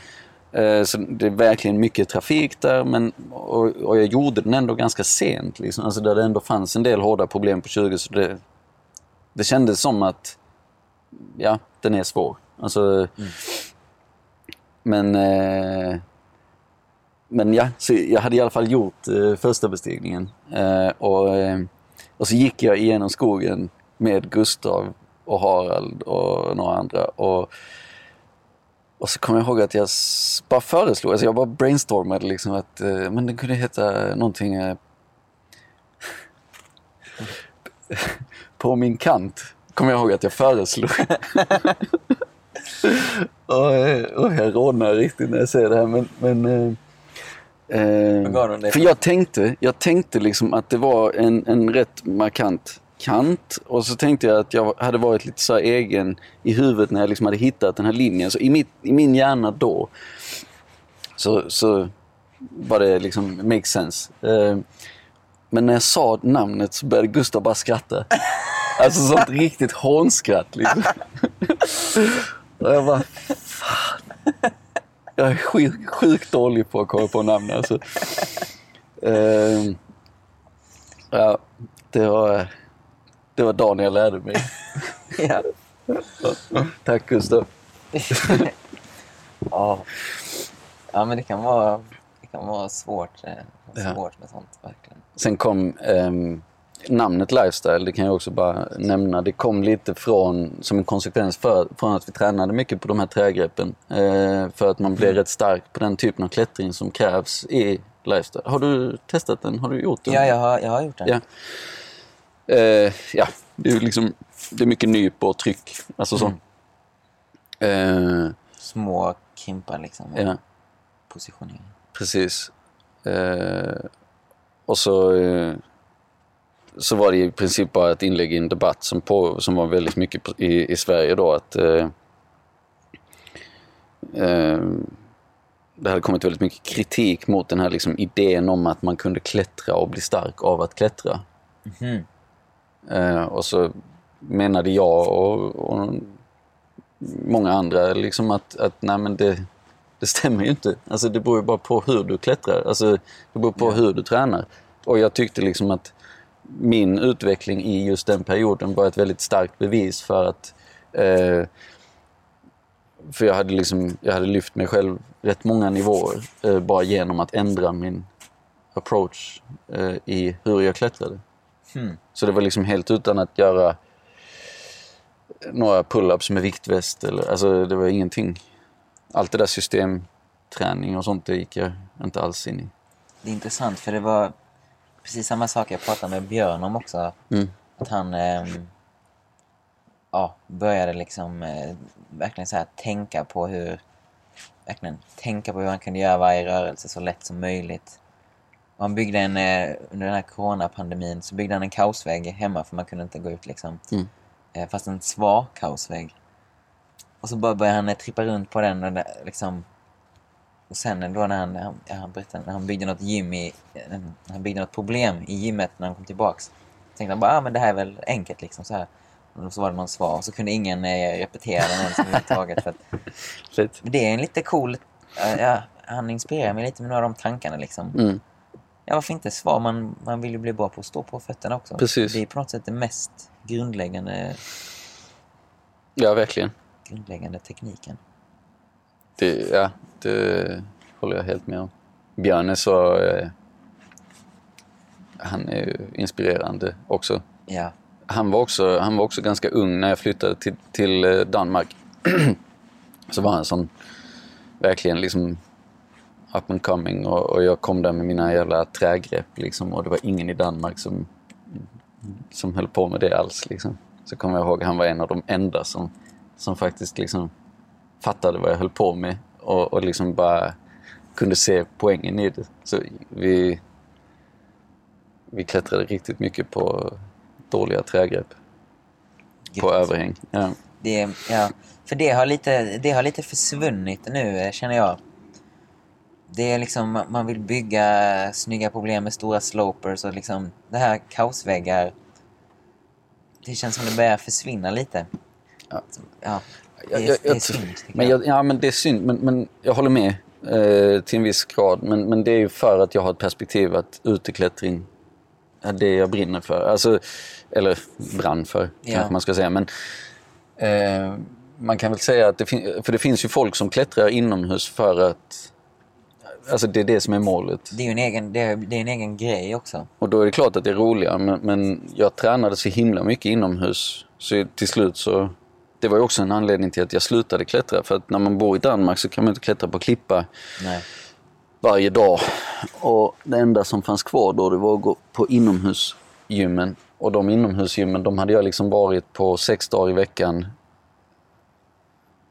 Så det är verkligen mycket trafik där, men, och, och jag gjorde den ändå ganska sent. Liksom. Alltså där det ändå fanns en del hårda problem på tjugo. Så det, det kändes som att ja, den är svår. Alltså, mm. Men, eh, men ja, så jag hade i alla fall gjort eh, första bestigningen. Eh, och, eh, och så gick jag igenom skogen med Gustav och Harald och några andra. Och, Och så kommer jag ihåg att jag bara föreslog, alltså jag bara brainstormade liksom att eh, men den kunde heta någonting eh, på min kant. Kommer jag ihåg att jag föreslog. och, och jag rodnar riktigt när jag säger det här, men, men eh, eh, för jag tänkte, jag tänkte liksom att det var en, en rätt markant kant, och så tänkte jag att jag hade varit lite så egen i huvudet när jag liksom hade hittat den här linjen, så i, mitt, i min hjärna då så, så var det liksom make sense, eh, men när jag sa namnet så började Gustav bara skratta, alltså sånt riktigt hånskratt liksom. Och jag bara fan, jag är sjukt sjuk dålig på att komma på namn, alltså. eh, ja, det var Det var dagen jag lärde mig. Ja. Tack Gustav. Ja. Ja, men det kan vara det kan vara svårt, eh, svårt ja. Med sånt verkligen. Sen kom eh, namnet Lajfstajl, det kan jag också bara nämna. Det kom lite från som en konsekvens för, från att vi tränade mycket på de här trägreppen, eh, för att man blir mm. rätt stark på den typen av klättring som krävs i Lajfstajl. Har du testat den? Har du gjort den? Ja, jag har jag har gjort den. Ja. Uh, ja, det är liksom det är mycket nyp och tryck, alltså så. Mm. Uh, Små kimpar liksom. Ja. Yeah. Positionering. Precis. Uh, och så uh, så var det i princip bara ett inlägg i en debatt som på som var väldigt mycket i, i Sverige då, att uh, uh, det hade kommit väldigt mycket kritik mot den här liksom idén om att man kunde klättra och bli stark av att klättra. Mm. Uh, och så menade jag och, och många andra liksom att, att nej, men det, det stämmer ju inte. Alltså, det beror ju bara på hur du klättrar. Alltså, det beror på hur du tränar. Och jag tyckte liksom att min utveckling i just den perioden var ett väldigt starkt bevis för att uh, för jag hade, liksom, jag hade lyft mig själv rätt många nivåer uh, bara genom att ändra min approach uh, i hur jag klättrade. Mm. Så det var liksom helt utan att göra några pull-ups med viktväst eller, alltså det var ingenting. Allt det där systemträning och sånt, det gick jag inte alls in i. Det är intressant, för det var precis samma sak jag pratade med Björn om också. Mm. Att han eh, ja, började liksom eh, verkligen så här tänka på hur verkligen tänka på hur han kunde göra varje rörelse så lätt som möjligt. Man byggde en, under den här coronapandemin så byggde han en kaosvägg hemma, för man kunde inte gå ut liksom. Mm. Fast en svag kaosvägg. Och så började han trippa runt på den och där, liksom. Och sen då när han, ja, han, berättade, när han byggde något gym i, när han byggde något problem i gymmet när han kom tillbaks, tänkte han bara, ah, men det här är väl enkelt liksom så här. Och så var det någon svag, så kunde ingen eh, repetera den som överhuvudtaget. För att, men det är en lite cool, ja, han inspirerar mig lite med några av de tankarna liksom. Mm. Ja, varför inte svar? Man, man vill ju bli bra på att stå på fötterna också. Precis. Det är på något sätt det mest grundläggande... Ja, verkligen. Grundläggande tekniken. Det, ja, det håller jag helt med om. Björn är så... Eh, han är ju inspirerande också. Ja. Han var också, han var också ganska ung när jag flyttade till, till Danmark. Så var han sån... Verkligen liksom... up and coming, och, och jag kom där med mina jävla trägrepp liksom, och det var ingen i Danmark som som höll på med det alls liksom. Så kommer jag ihåg han var en av de enda som som faktiskt liksom fattade vad jag höll på med och, och liksom bara kunde se poängen i det. Så vi vi klättrade riktigt mycket på dåliga trägrepp. Gud. På överhäng. Ja. Det, ja, för det har lite det har lite försvunnit nu, känner jag. Det är liksom, man vill bygga snygga problem med stora slopers och liksom det här kaosväggar. Det känns som det börjar försvinna lite. Ja. Ja, det är, jag, jag, det är synd. Jag. Men jag, ja, men det är synd, men, men jag håller med. eh, till en viss grad. Men, men det är ju för att jag har ett perspektiv att uteklättring är det jag brinner för. Alltså, eller brann för, ja. Kanske man ska säga. Men eh, man kan väl säga att det, fin- för det finns ju folk som klättrar inomhus för att... Alltså det är det som är målet. Det är ju en egen, det är, det är en egen grej också. Och då är det klart att det är roligare. Men, men jag tränade så himla mycket inomhus. Så till slut så... Det var ju också en anledning till att jag slutade klättra. För att när man bor i Danmark så kan man inte klättra på klippa. Nej. Varje dag. Och det enda som fanns kvar då, det var att gå på inomhusgymmen. Och de inomhusgymmen, de hade jag liksom varit på sex dagar i veckan.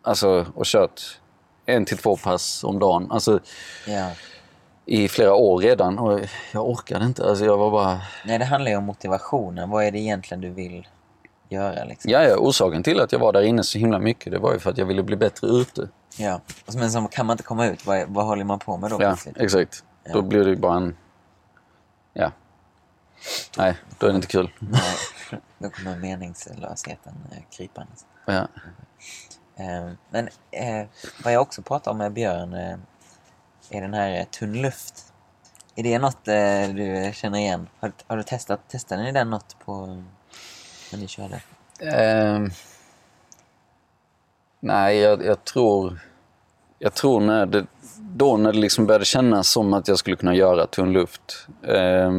Alltså, och kört en till två pass om dagen. Alltså, ja. I flera år redan. Och jag orkade inte. Alltså, jag var bara... Nej, det handlar ju om motivationen. Vad är det egentligen du vill göra, liksom? Ja, ja, orsaken till att jag var där inne så himla mycket, det var ju för att jag ville bli bättre ute. Ja, men så kan man inte komma ut, vad, vad håller man på med då? Ja, exakt. Ja. Då blir det ju bara en... Ja. Nej, då är det inte kul. Nej, då kommer meningslösheten krypande. Ja. Men vad jag också pratade om med Björn är den här Tunnluft. Är det något du känner igen? Har, har du testat, testade ni den något på... Men ni körde. Eh, nej, jag, jag tror jag tror när det, då när det liksom började kännas som att jag skulle kunna göra tunnluft. Eh,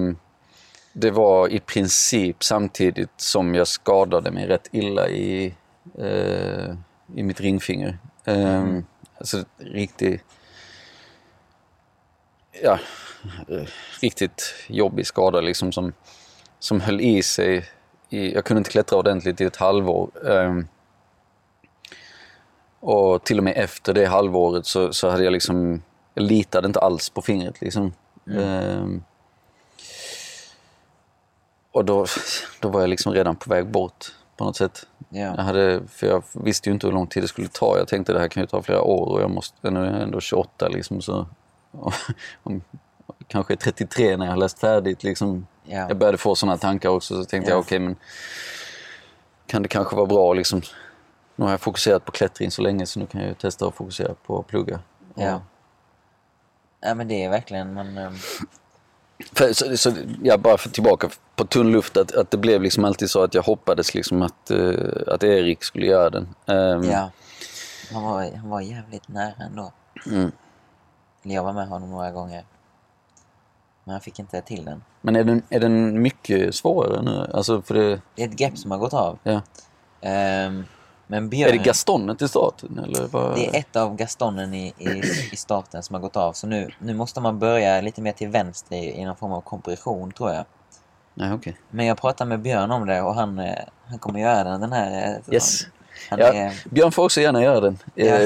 det var i princip samtidigt som jag skadade mig rätt illa i eh, i mitt ringfinger. Eh, mm. Alltså riktigt ja, riktigt jobbig skada liksom som som höll i sig. Jag kunde inte klättra ordentligt i ett halvår. Och till och med efter det halvåret så, så hade jag liksom... Jag litade inte alls på fingret liksom. Mm. Och då, då var jag liksom redan på väg bort på något sätt. Ja. Jag hade, för jag visste ju inte hur lång tid det skulle ta. Jag tänkte det här kan ju ta flera år och jag måste ändå, ändå tjugoåtta liksom. Så, och, och, kanske trettiotre när jag läst färdigt liksom. Yeah. Jag började få sådana tankar också, så tänkte yeah. jag okej, okay, men kan det kanske vara bra liksom, nu har jag fokuserat på klättring så länge så nu kan jag ju testa att fokusera på att plugga. Ja. Yeah. Ja, men det är verkligen man um... för, så, så jag bara för tillbaka på tunnluft att, att det blev liksom alltid så att jag hoppades liksom att uh, att Erik skulle göra den. Ja. Um... Yeah. Han var han var jävligt nära ändå. Mm. Jag var med honom några gånger. Men jag fick inte till den. Men är den, är den mycket svårare nu? Alltså för det... det är ett grepp som har gått av. Ja. Um, men Björn... Är det gastonet i starten? Eller vad... Det är ett av gastonen i, i, i starten som har gått av. Så nu, nu måste man börja lite mer till vänster i, i någon form av kompression, tror jag. Nej, okej. Okay. Men jag pratade med Björn om det och han, han kommer göra den, den här... Yes. Han, han ja, är... Björn får också gärna göra den. Ja.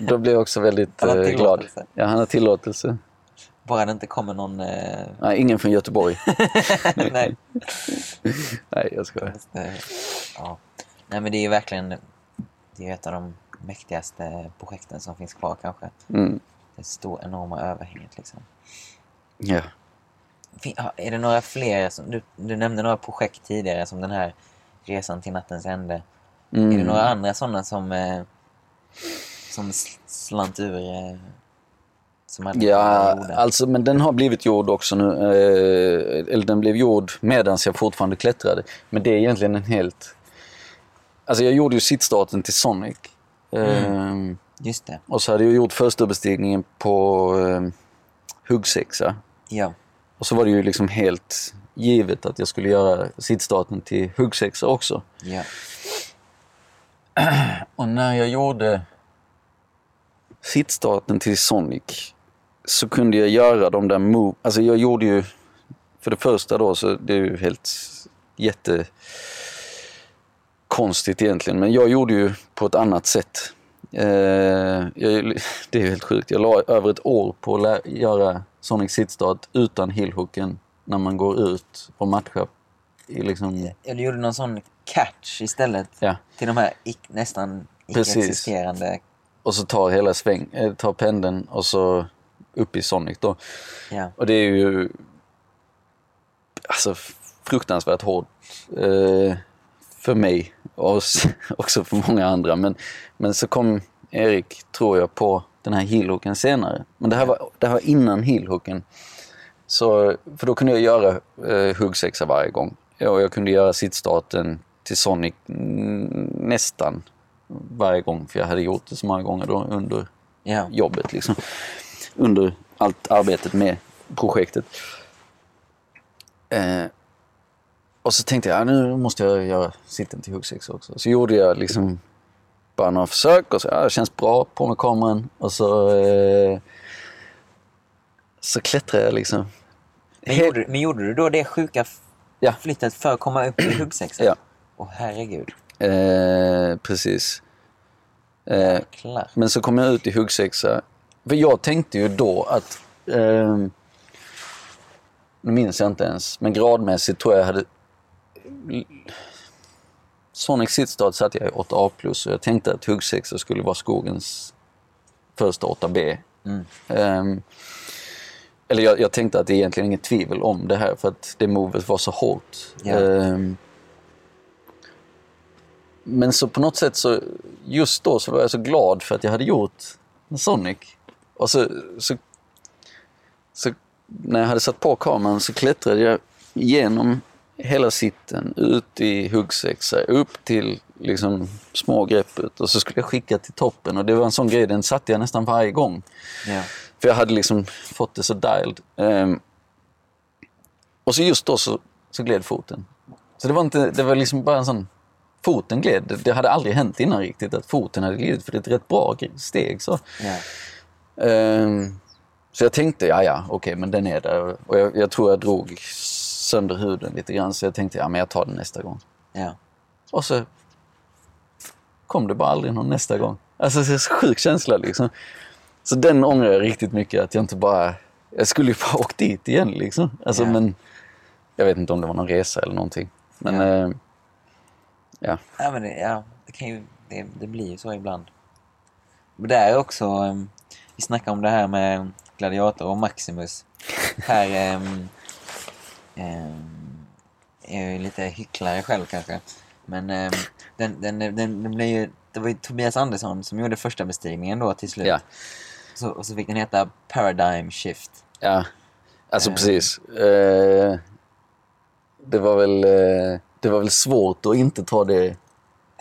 Då blir jag också väldigt glad. Ja, han har tillåtelse. Bara det inte kommer någon... Eh... Nej, ingen från Göteborg. Nej. Nej, jag skojar. Ja. Nej, men det är ju verkligen... Det är ett av de mäktigaste projekten som finns kvar, kanske. Mm. Det står enorma överhänget, liksom. Ja. Är det några fler... Som, du, du nämnde några projekt tidigare, som den här resan till nattens ände. Mm. Är det några andra sådana som... Eh, som slant ur... Eh, Ja, alltså, men den har blivit gjord också nu, eh, eller den blev gjord medan jag fortfarande klättrade, men det är egentligen en helt, alltså jag gjorde ju sittstarten till Sonic, eh, mm. Just det. Och så hade jag gjort första bestigningen på eh, Huggsexa, ja. Och så var det ju liksom helt givet att jag skulle göra sittstarten till Huggsexa också, ja. Och när jag gjorde sittstarten till Sonic så kunde jag göra de där move, alltså jag gjorde ju för det första då, så det är ju helt jättekonstigt egentligen, men jag gjorde ju på ett annat sätt. Eh, jag, det är ju helt sjukt, jag la över ett år på att lä- göra Sonic sittstart utan hillhooken när man går ut och matchar i liksom... Eller gjorde någon sån catch istället, ja. Till de här ic- nästan icke-existerande. Precis. Och så tar hela sväng, tar pendeln och så upp i Sonic då. Ja. Och det är ju alltså fruktansvärt hårt eh, för mig och också för många andra. Men, men så kom Erik, tror jag, på den här heelhooken senare. Men det här var, det här var innan heelhooken. Så, för då kunde jag göra eh, huggsexa varje gång. Och jag kunde göra sittstarten till Sonic n- nästan varje gång. För jag hade gjort det så många gånger då under yeah. jobbet. Liksom. Under allt arbetet med projektet. Eh, och så tänkte jag, nu måste jag göra sitten till huggsexa också. Så gjorde jag liksom bara några försök. Och så, ja, det känns bra, på med kameran. Och så... Eh, så klättrade jag liksom. Men gjorde, men gjorde du då det sjuka f- ja. flyttet för att komma upp i huggsexan? Ja. Åh, herregud. Eh, precis. Eh, men så kom jag ut i huggsexa. För jag tänkte ju då att... Eh, nu minns jag inte ens. Men gradmässigt tror jag hade... Sonic sittstad satt jag i åtta A plus. Och jag tänkte att huggsexa skulle vara skogens första åtta B. Mm. Eh, Eller jag, jag tänkte att det egentligen inget tvivel om det här för att det movet var så hårt. Yeah. Ehm, men så på något sätt så just då så var jag så glad för att jag hade gjort en Sonic. Och så, så, så när jag hade satt på kameran så klättrade jag genom hela sitten ut i huggsexa upp till liksom små greppet och så skulle jag skicka till toppen och det var en sån grej, den satte jag nästan varje gång. Yeah. För jag hade liksom fått det så dialed. Um, och så just då så, så gled foten. Så det var, inte, det var liksom bara en sån... Foten gled. Det, det hade aldrig hänt innan riktigt att foten hade glidit. För det är ett rätt bra steg. Så, yeah. um, så jag tänkte, ja ja, okej, okay, men den är där. Och jag, jag tror jag drog sönder huden lite grann. Så jag tänkte, ja men jag tar den nästa gång. Yeah. Och så kom det bara aldrig någon nästa gång. Alltså så sjuk känsla liksom. Så den ångrar jag riktigt mycket att jag inte bara... Jag skulle ju bara åkt dit igen liksom. Alltså yeah. men... Jag vet inte om det var någon resa eller någonting. Men... Yeah. Eh, ja. Ja men det, ja, det kan ju... Det, det blir ju så ibland. Men det är också... Um, vi snackade om det här med Gladiator och Maximus. Här... Um, um, jag är ju lite hycklare själv kanske. Men um, den, den, den, den blir ju... Det var ju Tobias Andersson som gjorde första bestigningen då till slut. Yeah. Så, och så fick den heta Paradigm Shift. Ja, alltså uh, precis. Uh, det, var väl, uh, det var väl svårt att inte ta det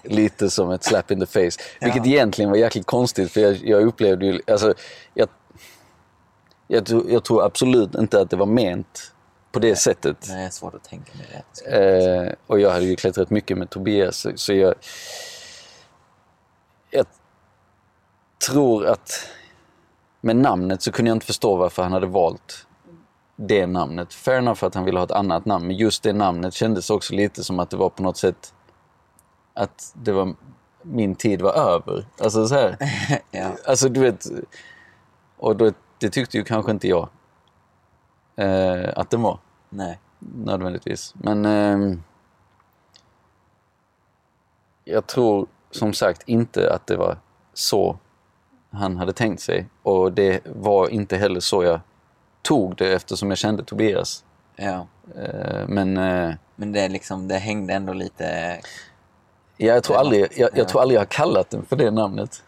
lite som ett slap in the face. Vilket ja. egentligen var jäkligt konstigt. För jag, jag upplevde ju... Alltså, jag, jag, tror, jag tror absolut inte att det var ment på det nej, sättet. Nej, det är svårt att tänka med det. Uh, och jag hade ju klättrat mycket med Tobias. Så, så jag... Jag tror att... Med namnet så kunde jag inte förstå varför han hade valt det namnet. Fair enough för att han ville ha ett annat namn. Men just det namnet kändes också lite som att det var på något sätt... Att det var... Min tid var över. Alltså så här. ja. Alltså du vet... Och då, det tyckte ju kanske inte jag. Eh, att det var. Nej. Nödvändigtvis. Men... Eh, jag tror... Som sagt, inte att det var så han hade tänkt sig. Och det var inte heller så jag tog det eftersom jag kände Tobias. Ja. Men, Men det, liksom, det hängde ändå lite... Ja, jag tror aldrig jag, jag, tror aldrig jag har kallat den för det namnet.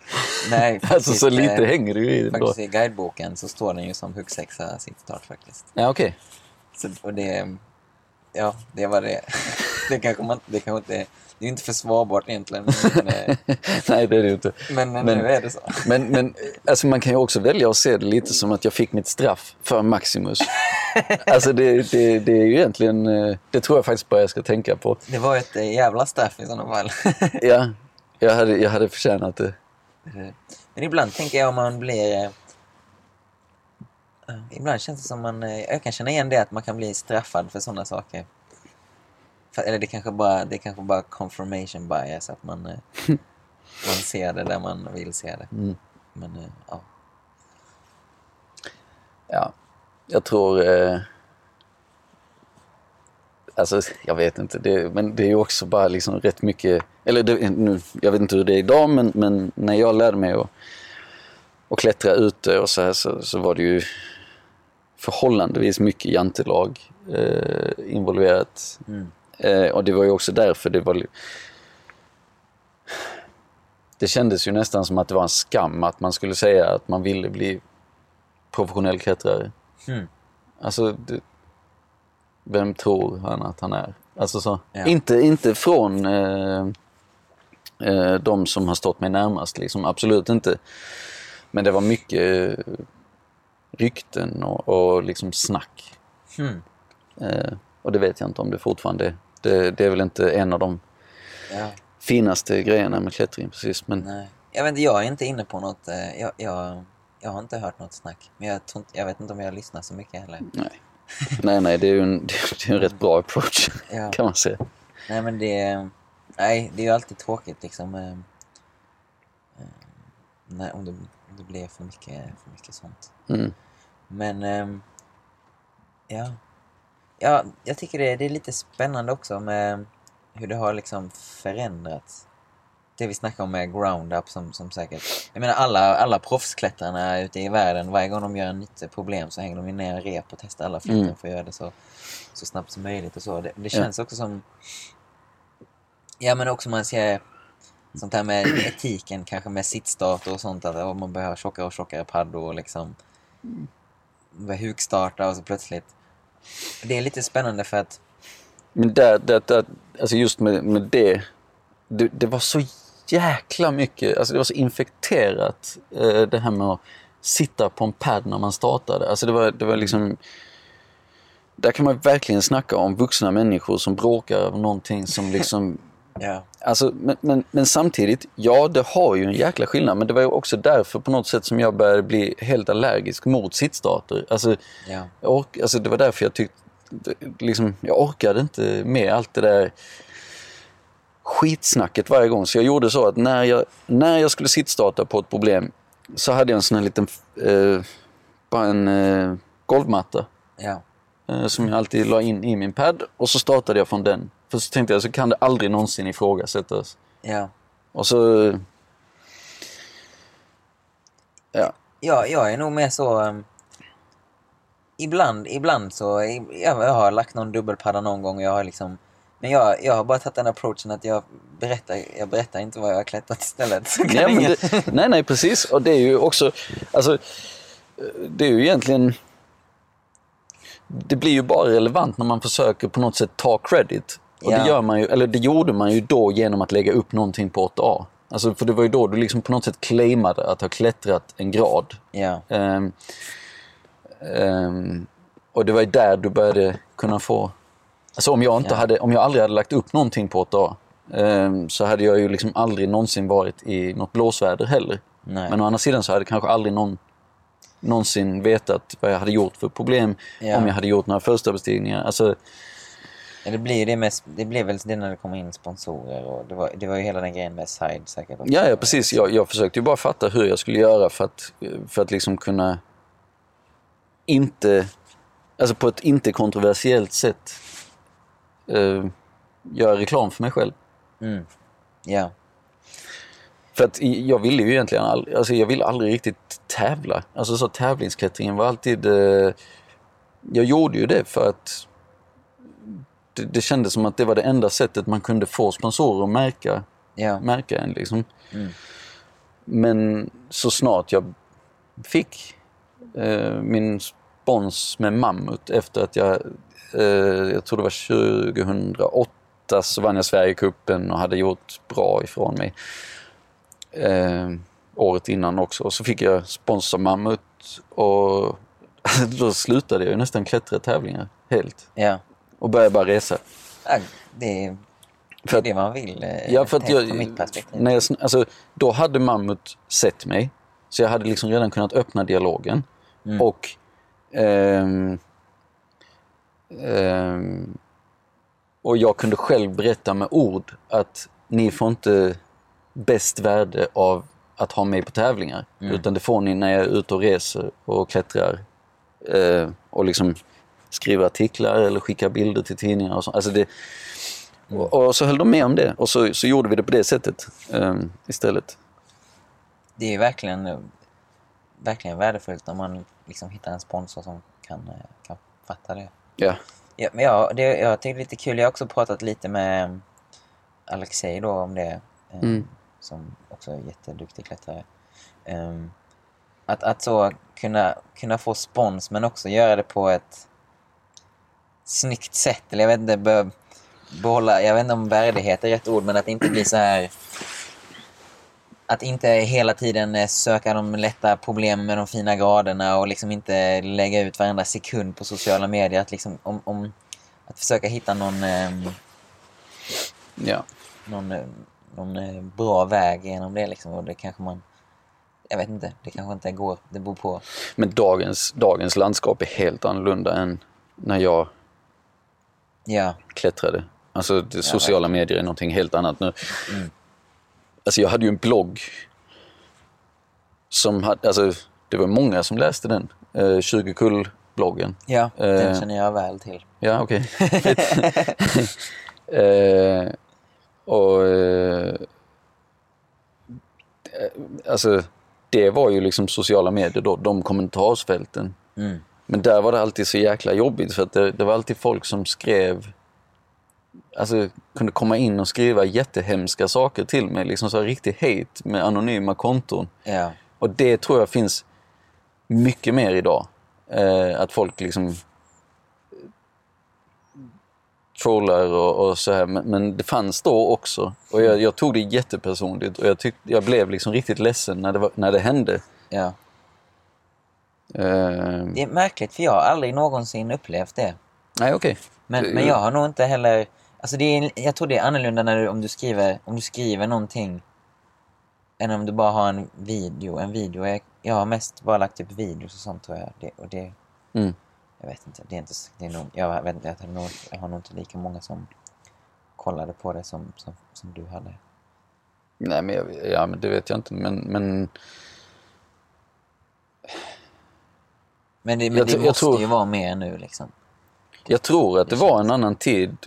Nej, faktiskt, alltså så lite hänger det ju i det. Faktiskt då. I guideboken så står den ju som huggsexa sittstart faktiskt. Ja, okej. Okay. Och det... Ja, det var det. Det kanske man, det kanske inte... Det är inte försvarbart egentligen. Men, nej, det är det inte. Men, men nu är det så. men men alltså man kan ju också välja att se det lite som att jag fick mitt straff för Maximus. Alltså det, det, det är ju egentligen... Det tror jag faktiskt bara jag ska tänka på. Det var ett jävla straff i sådana fall. Ja, jag hade, jag hade förtjänat det. Men ibland tänker jag om man blir... Ibland känns det som man... Jag kan känna igen det att man kan bli straffad för sådana saker. Eller det kanske bara det kanske bara confirmation bias att man, man ser det där man vill se det. Mm. Men ja. Ja, jag tror eh, alltså jag vet inte det, men det är ju också bara liksom rätt mycket eller det, nu jag vet inte hur det är idag men men när jag lärde mig att och klättra ute och så här så, så var det ju förhållandevis mycket jantelag eh, involverat. Mm. Eh, och det var ju också därför det var det kändes ju nästan som att det var en skam att man skulle säga att man ville bli professionell klättrare. Mm. Alltså, det, vem tror han att han är? Alltså så, ja. inte, inte från eh, eh, de som har stått mig närmast, liksom, absolut inte. Men det var mycket eh, rykten och, och liksom snack. Mm. Eh, och det vet jag inte om det fortfarande är. Det, det är väl inte en av de ja. finaste grejerna med klättring precis. Men... Nej. Jag vet inte, jag är inte inne på något. Jag, jag, jag har inte hört något snack. Men jag, tror, jag vet inte om jag lyssnar så mycket heller. Nej. nej, nej, det är ju en, det är en mm. rätt bra approach, ja. kan man säga. Nej, men det, nej, det är ju alltid tråkigt liksom. Eh, nej, om, det, om det blir för mycket, för mycket sånt. Mm. Men, eh, ja. ja, jag tycker det, det är lite spännande också med hur det har liksom förändrats. Det vi snackar om med ground-up som, som säkert... Jag menar, alla, alla proffsklättrarna ute i världen, varje gång de gör ett nytt problem så hänger de ju ner rep och testar alla flytten mm. för att göra det så, så snabbt som möjligt och så. Det, det känns ja. också som... Ja, men också man ser sånt här med etiken, kanske med sittstart och sånt, att man behöver tjockare och tjockare paddor och liksom... Man behöver hugstarta och så plötsligt... Det är lite spännande för att... Men där, där, där, alltså just med, med det... Det, det var så jäkla mycket, alltså det var så infekterat eh, det här med att sitta på en pad när man startade. Alltså det var, det var liksom, där kan man verkligen snacka om vuxna människor som bråkar över någonting som liksom, yeah. alltså, men, men, men samtidigt, ja det har ju en jäkla skillnad, men det var ju också därför på något sätt som jag började bli helt allergisk mot sittstater. Alltså, yeah. jag ork, alltså det var därför jag tyckte, liksom, jag orkade inte med allt det där skitsnacket varje gång. Så jag gjorde så att när jag, när jag skulle sittstarta på ett problem så hade jag en sån här liten eh, bara en eh, golvmatta ja. eh, som jag alltid la in i min pad och så startade jag från den. För så tänkte jag så kan det aldrig någonsin ifrågasättas. Ja. Och så ja. Ja, jag är nog mer så um, ibland, ibland så jag, jag har lagt någon dubbelpadda någon gång och jag har liksom Men jag, jag har bara tagit den approachen att jag berättar, jag berättar inte vad jag har klättrat istället. Så kan nej, ingen... det, nej, nej, precis. Och det är ju också, alltså, det är ju egentligen, det blir ju bara relevant när man försöker på något sätt ta credit. Och ja. det gör man ju, eller det gjorde man ju då genom att lägga upp någonting på åtta A. Alltså, för det var ju då du liksom på något sätt claimade att ha klättrat en grad. Ja. Um, um, och det var ju där du började kunna få... Alltså om jag, inte ja. hade, om jag aldrig hade lagt upp någonting på ett dag um, så hade jag ju liksom aldrig någonsin varit i något blåsväder heller. Nej. Men å andra sidan så hade kanske aldrig någon, någonsin vetat vad jag hade gjort för problem ja. om jag hade gjort några första bestigningar. Alltså, ja, det, blir det, mest, det blev väl det när det kom in sponsorer och det var, det var ju hela den grejen med Said säkert. Också. Ja, ja, precis. Jag, jag försökte ju bara fatta hur jag skulle göra för att, för att liksom kunna inte, alltså på ett inte kontroversiellt sätt Uh, göra reklam för mig själv. Ja. Mm. Yeah. För att jag ville ju egentligen aldrig, alltså jag ville aldrig riktigt tävla. Alltså så tävlingsklättringen var alltid uh, jag gjorde ju det för att det, det kändes som att det var det enda sättet man kunde få sponsorer att märka, yeah. märka en liksom. Mm. Men så snart jag fick uh, min spons med Mammut efter att jag jag tror det var tjugohundraåtta så vann jag Sverige Cupen och hade gjort bra ifrån mig eh, året innan också och så fick jag sponsor Mammut och då slutade jag nästan klättra tävlingar helt ja. och började bara resa ja, det, är, det är det man vill eh, ja, för att jag, mitt perspektiv när jag, alltså, då hade Mammut sett mig så jag hade liksom redan kunnat öppna dialogen mm. och ehm, Um, och jag kunde själv berätta med ord att ni får inte bäst värde av att ha mig på tävlingar mm. utan det får ni när jag är ute och reser och klättrar uh, och liksom skriver artiklar eller skickar bilder till tidningar och så. Alltså det, och, och så höll de med om det och så, så gjorde vi det på det sättet um, istället. Det är verkligen verkligen värdefullt om man liksom hittar en sponsor som kan, kan fatta det. Yeah. Ja, men ja, det, jag tycker det är lite kul. Jag har också pratat lite med Alexej då om det. Mm. som också är jätteduktig klättrare. Um, att, att så kunna, kunna få spons, men också göra det på ett snyggt sätt. Eller jag vet inte, be, behålla, jag vet inte om värdighet är rätt ord, men att inte bli så här... Att inte hela tiden söka de lätta problemen med de fina graderna och liksom inte lägga ut varenda sekund på sociala medier. Att, liksom, om, om, att försöka hitta någon, um, ja. någon, någon bra väg genom det. Liksom. Och det kanske man... Jag vet inte, det kanske inte går. Det beror på. Men dagens, dagens landskap är helt annorlunda än när jag ja. klättrade. Alltså det sociala ja, medier är någonting helt annat nu. Mm. Alltså jag hade ju en blogg som hade, alltså det var många som läste den, eh, Kjugekull-bloggen. Ja, eh, den känner jag väl till. Ja, okej. Okay. eh, och eh, alltså det var ju liksom sociala medier då, de kommentarsfälten. Mm. Men där var det alltid så jäkla jobbigt för att det, det var alltid folk som skrev, alltså kunde komma in och skriva jättehemska saker till mig, liksom så här riktigt hate med anonyma konton. Ja. Och det tror jag finns mycket mer idag. Eh, att folk liksom trollar och, och så här, men, men det fanns då också. Och jag, jag tog det jättepersonligt och jag tyckte, jag blev liksom riktigt ledsen när det, var, när det hände. Ja. Eh. Det är märkligt för jag har aldrig någonsin upplevt det. Nej, okej. Okay. Men, men jag har nog inte heller... Alltså det är, jag tror det är annorlunda när du, om, du skriver, om du skriver någonting än om du bara har en video. En video jag, jag har mest bara lagt upp videos och sånt tror jag. Det, och det, mm. Jag vet inte, det är inte... Det är nog, jag, vet, jag, har nog, jag har nog inte lika många som kollade på det som, som, som du hade. Nej, men, jag, ja, men det vet jag inte. Men... men... Men det, men jag, det måste jag tror... ju vara mer nu liksom. Jag tror att det var en annan tid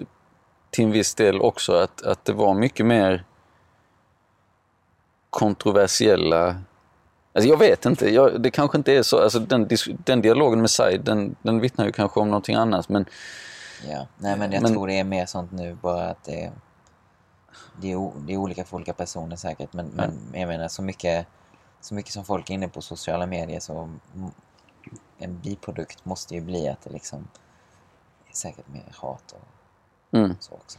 till en viss del också, att, att det var mycket mer kontroversiella, alltså jag vet inte, jag, det kanske inte är så, alltså den, den dialogen med Said, den, den vittnar ju kanske om någonting annat, men ja, nej men jag men, tror det är mer sånt nu, bara att det är, det är, o, det är olika för olika personer säkert, men, ja. men jag menar så mycket, så mycket som folk är inne på sociala medier, så en biprodukt måste ju bli att det liksom säkert mer hat och mm. så också.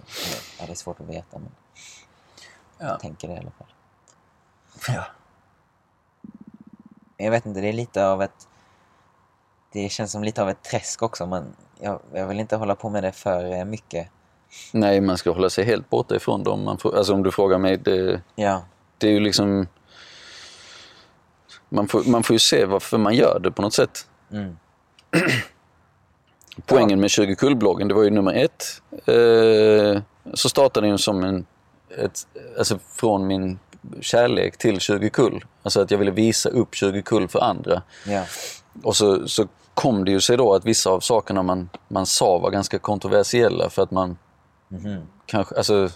Ja, det är svårt att veta, men ja. jag tänker det i alla fall. Ja. Jag vet inte, det är lite av ett... Det känns som lite av ett träsk också. Man, jag, jag vill inte hålla på med det för mycket. Nej, man ska hålla sig helt borta ifrån dem. Man, alltså om du frågar mig, det, ja. det är ju liksom... Man får, man får ju se varför man gör det på något sätt. Mm. Poängen med Kjugekull-bloggen, det var ju nummer ett. Eh, så startade den som en... Ett, alltså från min kärlek till Kjugekull. Alltså att jag ville visa upp Kjugekull för andra. Yeah. Och så, så kom det ju sig då att vissa av sakerna man, man sa var ganska kontroversiella. För att man... Mm-hmm. kanske, alltså,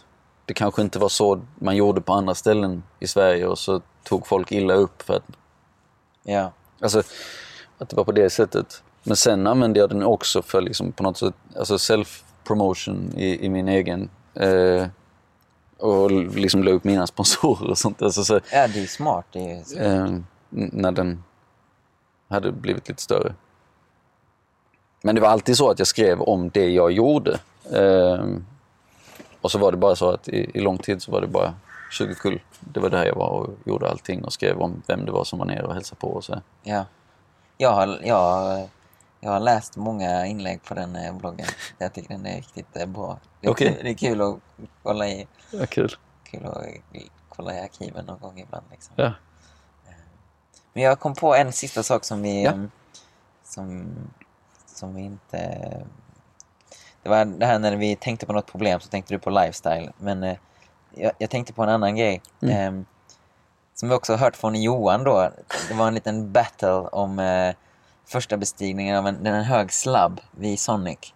det kanske inte var så man gjorde på andra ställen i Sverige. Och så tog folk illa upp för att... Yeah. Alltså, att det var på det sättet... Men sen använde jag den också för liksom på något sätt, alltså self-promotion i, i min egen eh, och liksom la upp mina sponsorer och sånt. Alltså så, ja, det är smart. Det är smart. Eh, när den hade blivit lite större. Men det var alltid så att jag skrev om det jag gjorde. Eh, och så var det bara så att i, i lång tid så var det bara Kjugekull. Det var där jag var och gjorde allting och skrev om vem det var som var nere och hälsade på och så. Ja, jag har... Jag... Jag har läst många inlägg på den bloggen. Jag tycker den är riktigt bra. Det är, okay. kul, det är kul att kolla i. Ja, kul. Kul att kolla i arkiven någon gång ibland. Liksom. Ja. Men jag kom på en sista sak som vi... Ja. Som, som vi inte... Det var det här när vi tänkte på något problem så tänkte du på Lajfstajl. Men jag, jag tänkte på en annan grej. Mm. Som vi också hört från Johan då. Det var en liten battle om... Första bestigningen av en, en hög slabb vid Sonic.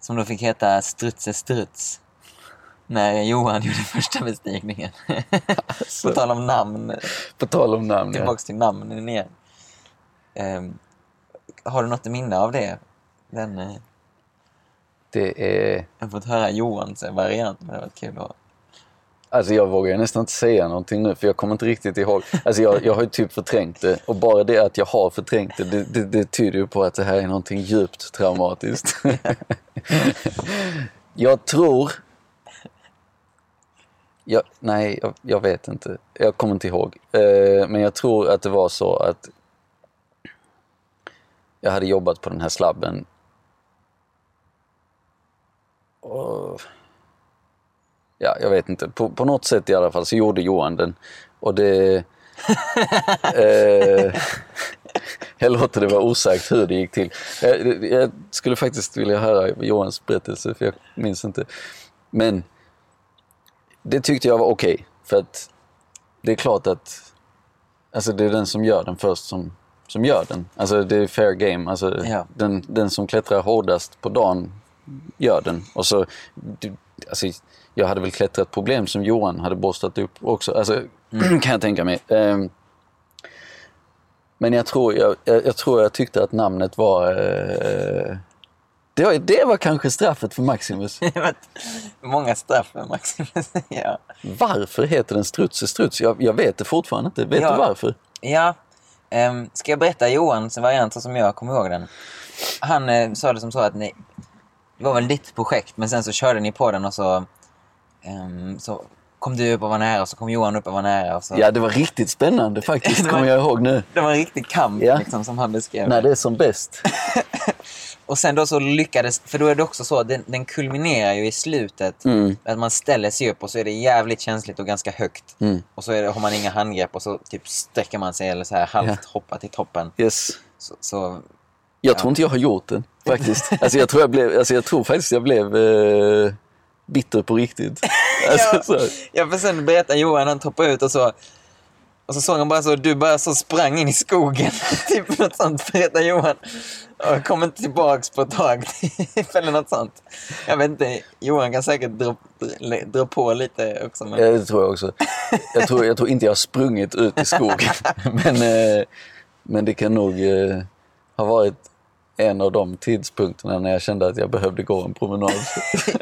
Som då fick heta Strutsens struts. När Johan gjorde första bestigningen. Alltså. På tal om namn. På tal om namn, Tillbaks ja. till namnen igen. Um, har du något att minna av det? Den, uh... Det är... Jag har fått höra Johans variant, men det var kul att... Alltså jag vågar ju nästan inte säga någonting nu, för jag kommer inte riktigt ihåg. Alltså jag, jag har ju typ förträngt det. Och bara det att jag har förträngt det, det, det, det tyder ju på att det här är någonting djupt traumatiskt. Jag tror... Jag, nej, jag, jag vet inte. Jag kommer inte ihåg. Eh, men jag tror att det var så att jag hade jobbat på den här slabben. Och... Ja, jag vet inte. På, på något sätt i alla fall så gjorde Johan den. Och det... eh, jag låter det vara osagt hur det gick till. Jag, jag skulle faktiskt vilja höra Johans berättelse, för jag minns inte. Men det tyckte jag var okej. Okay, för att det är klart att alltså det är den som gör den först som, som gör den. Alltså det är fair game. Alltså ja. den, den som klättrar hårdast på dagen gör den. Och så... Alltså, jag hade väl klättrat problem som Johan hade borstat upp också. Alltså, mm. kan jag tänka mig. Um, men jag tror jag, jag, jag tror jag tyckte att namnet var... Uh, det, var det var kanske straffet för Maximus. Många straff för Maximus, ja. Varför heter den Strutsens struts? Jag, jag vet det fortfarande inte. Vet ja. du varför? Ja. Um, ska jag berätta Johans varianter som jag kommer ihåg den? Han uh, sa det som så att ni... Det var väl ditt projekt, men sen så körde ni på den och så... Um, så kom du upp och var nära och så kom Johan upp och var nära. Och så... Ja, det var riktigt spännande faktiskt, kommer jag ihåg nu. Det var en riktig kamp ja. liksom, som han beskrev. Nej, det är som bäst. Och sen då så lyckades... För då är det också så, den, den kulminerar ju i slutet. Mm. Att man ställer sig upp och så är det jävligt känsligt och ganska högt. Mm. Och så är det, har man inga handgrepp och så typ sträcker man sig eller så här halvt ja. hoppar till toppen. Yes. Så... så jag ja. tror inte jag har gjort den, faktiskt. Alltså jag tror, jag blev, alltså jag tror faktiskt jag blev eh, bitter på riktigt. Alltså, ja. ja, för sen berättade Johan, han toppade ut och så och så såg han bara så, du bara så sprang in i skogen. Typ något sånt, berättade Johan. Och kom inte tillbaks på ett tag. Eller något sånt. Jag vet inte, Johan kan säkert dra, dra på lite också. Men... Ja, det tror jag också. Jag tror, jag tror inte jag har sprungit ut i skogen. Men, eh, men det kan nog... Eh, har varit en av de tidspunkterna när jag kände att jag behövde gå en promenad.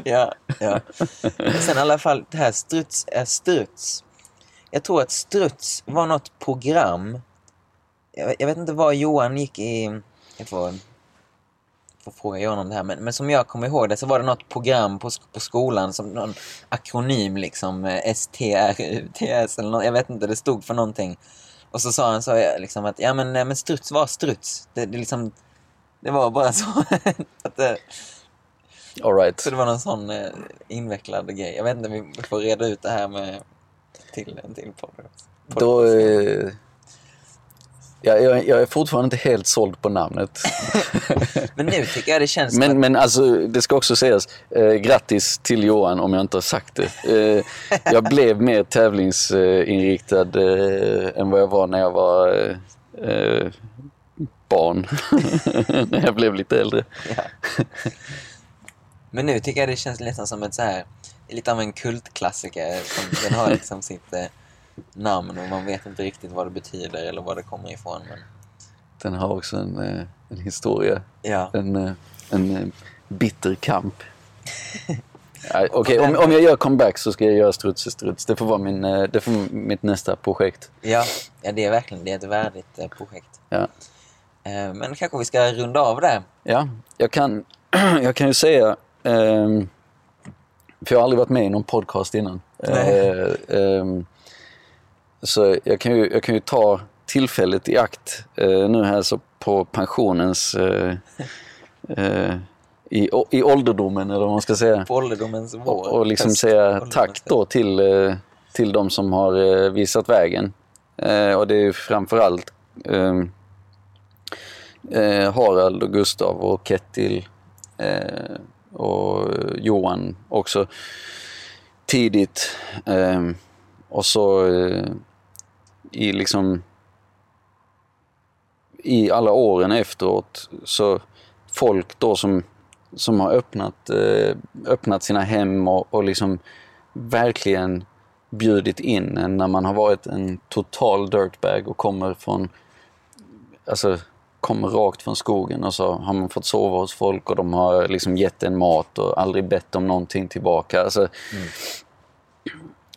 ja, ja. Sen i alla fall, det här struts är struts. Jag tror att struts var något program. Jag, jag vet inte vad Johan gick i... Jag får, får fråga Johan om det här. Men, men som jag kommer ihåg det så var det något program på, på skolan. Som någon akronym liksom. S T R U T S eller något. Jag vet inte, det stod för någonting. Och så sa han så liksom att ja men, men struts var struts. Det, det, liksom, det var bara så. att det, All right. Så det var någon sån invecklad grej. Jag vet inte, vi får reda ut det här med till en till podcast. Då, eh, jag, jag, jag är fortfarande inte helt såld på namnet. Men nu tycker jag det känns... Men, att... men alltså, det ska också sägas, eh, grattis till Johan om jag inte har sagt det. Eh, jag blev mer tävlingsinriktad eh, än vad jag var när jag var eh, barn. När jag blev lite äldre. Ja. Men nu tycker jag det känns nästan som ett så här, lite av en kultklassiker. Som, den har liksom sitt... Eh, namn och man vet inte riktigt vad det betyder eller vad det kommer ifrån, men den har också en, en historia ja. en, en bitter kamp. Okej, okay, om, om jag gör comeback så ska jag göra struts och struts. Det får vara min, det får mitt nästa projekt. Ja, ja, det är verkligen, det är ett värdigt projekt. Ja. Men kanske vi ska runda av det. Ja, jag kan, jag kan ju säga, för jag har aldrig varit med i någon podcast innan. Nej. Så jag kan ju, jag kan ju ta tillfället i akt eh, nu här så på pensionens eh, eh, i, o, i ålderdomen eller vad man ska säga. På ålderdomens vår. Och, och liksom säga tack då till, eh, till de som har eh, visat vägen. Eh, och det är ju framförallt eh, eh, Harald och Gustav och Kettil eh, och Johan också tidigt. Eh, och så... Eh, i liksom i alla åren efteråt så folk då som som har öppnat eh, öppnat sina hem och, och liksom verkligen bjudit in en när man har varit en total dirtbag och kommer från alltså kommer rakt från skogen och så har man fått sova hos folk och de har liksom gett en mat och aldrig bett om någonting tillbaka alltså mm.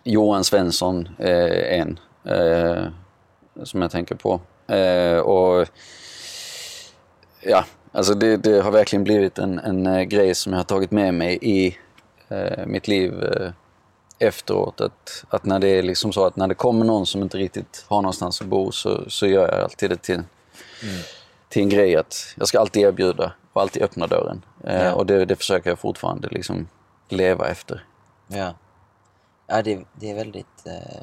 Johan Svensson eh, en eh, som jag tänker på. Eh, och ja, alltså det, det har verkligen blivit en, en grej som jag har tagit med mig i eh, mitt liv eh, efteråt. Att, att när det är liksom så att när det kommer någon som inte riktigt har någonstans att bo, så, så gör jag alltid det till, mm. till en grej att jag ska alltid erbjuda och alltid öppna dörren. Eh, ja. Och det, det försöker jag fortfarande liksom leva efter. Ja, ja det, det är väldigt, eh,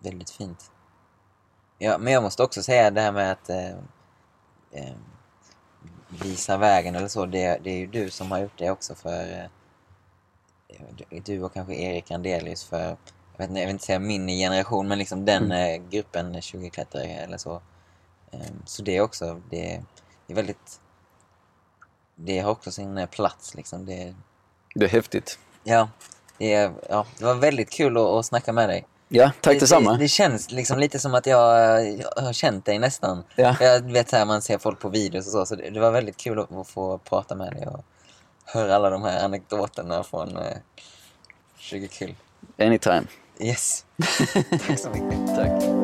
väldigt fint. Ja, men jag måste också säga det här med att eh, eh, visa vägen eller så. Det, det är ju du som har gjort det också för... Eh, du och kanske Erik Grandelius för, jag vet inte, jag vill inte säga min generation, men liksom den mm. gruppen tjugoklättrare eller så. Så det är också, det är väldigt, det har också sin plats liksom. Det, det är häftigt. Ja, det, är, ja, det var väldigt kul att, att snacka med dig. Ja, tack detsamma. Det, det, det känns liksom lite som att jag, jag har känt dig nästan. Ja. Jag vet så här, man ser folk på videos och så, så det, det var väldigt kul att, att få prata med dig och hör alla de här anekdoterna från eh, Kjugekull. Anytime. Yes. Tack så mycket. Tack.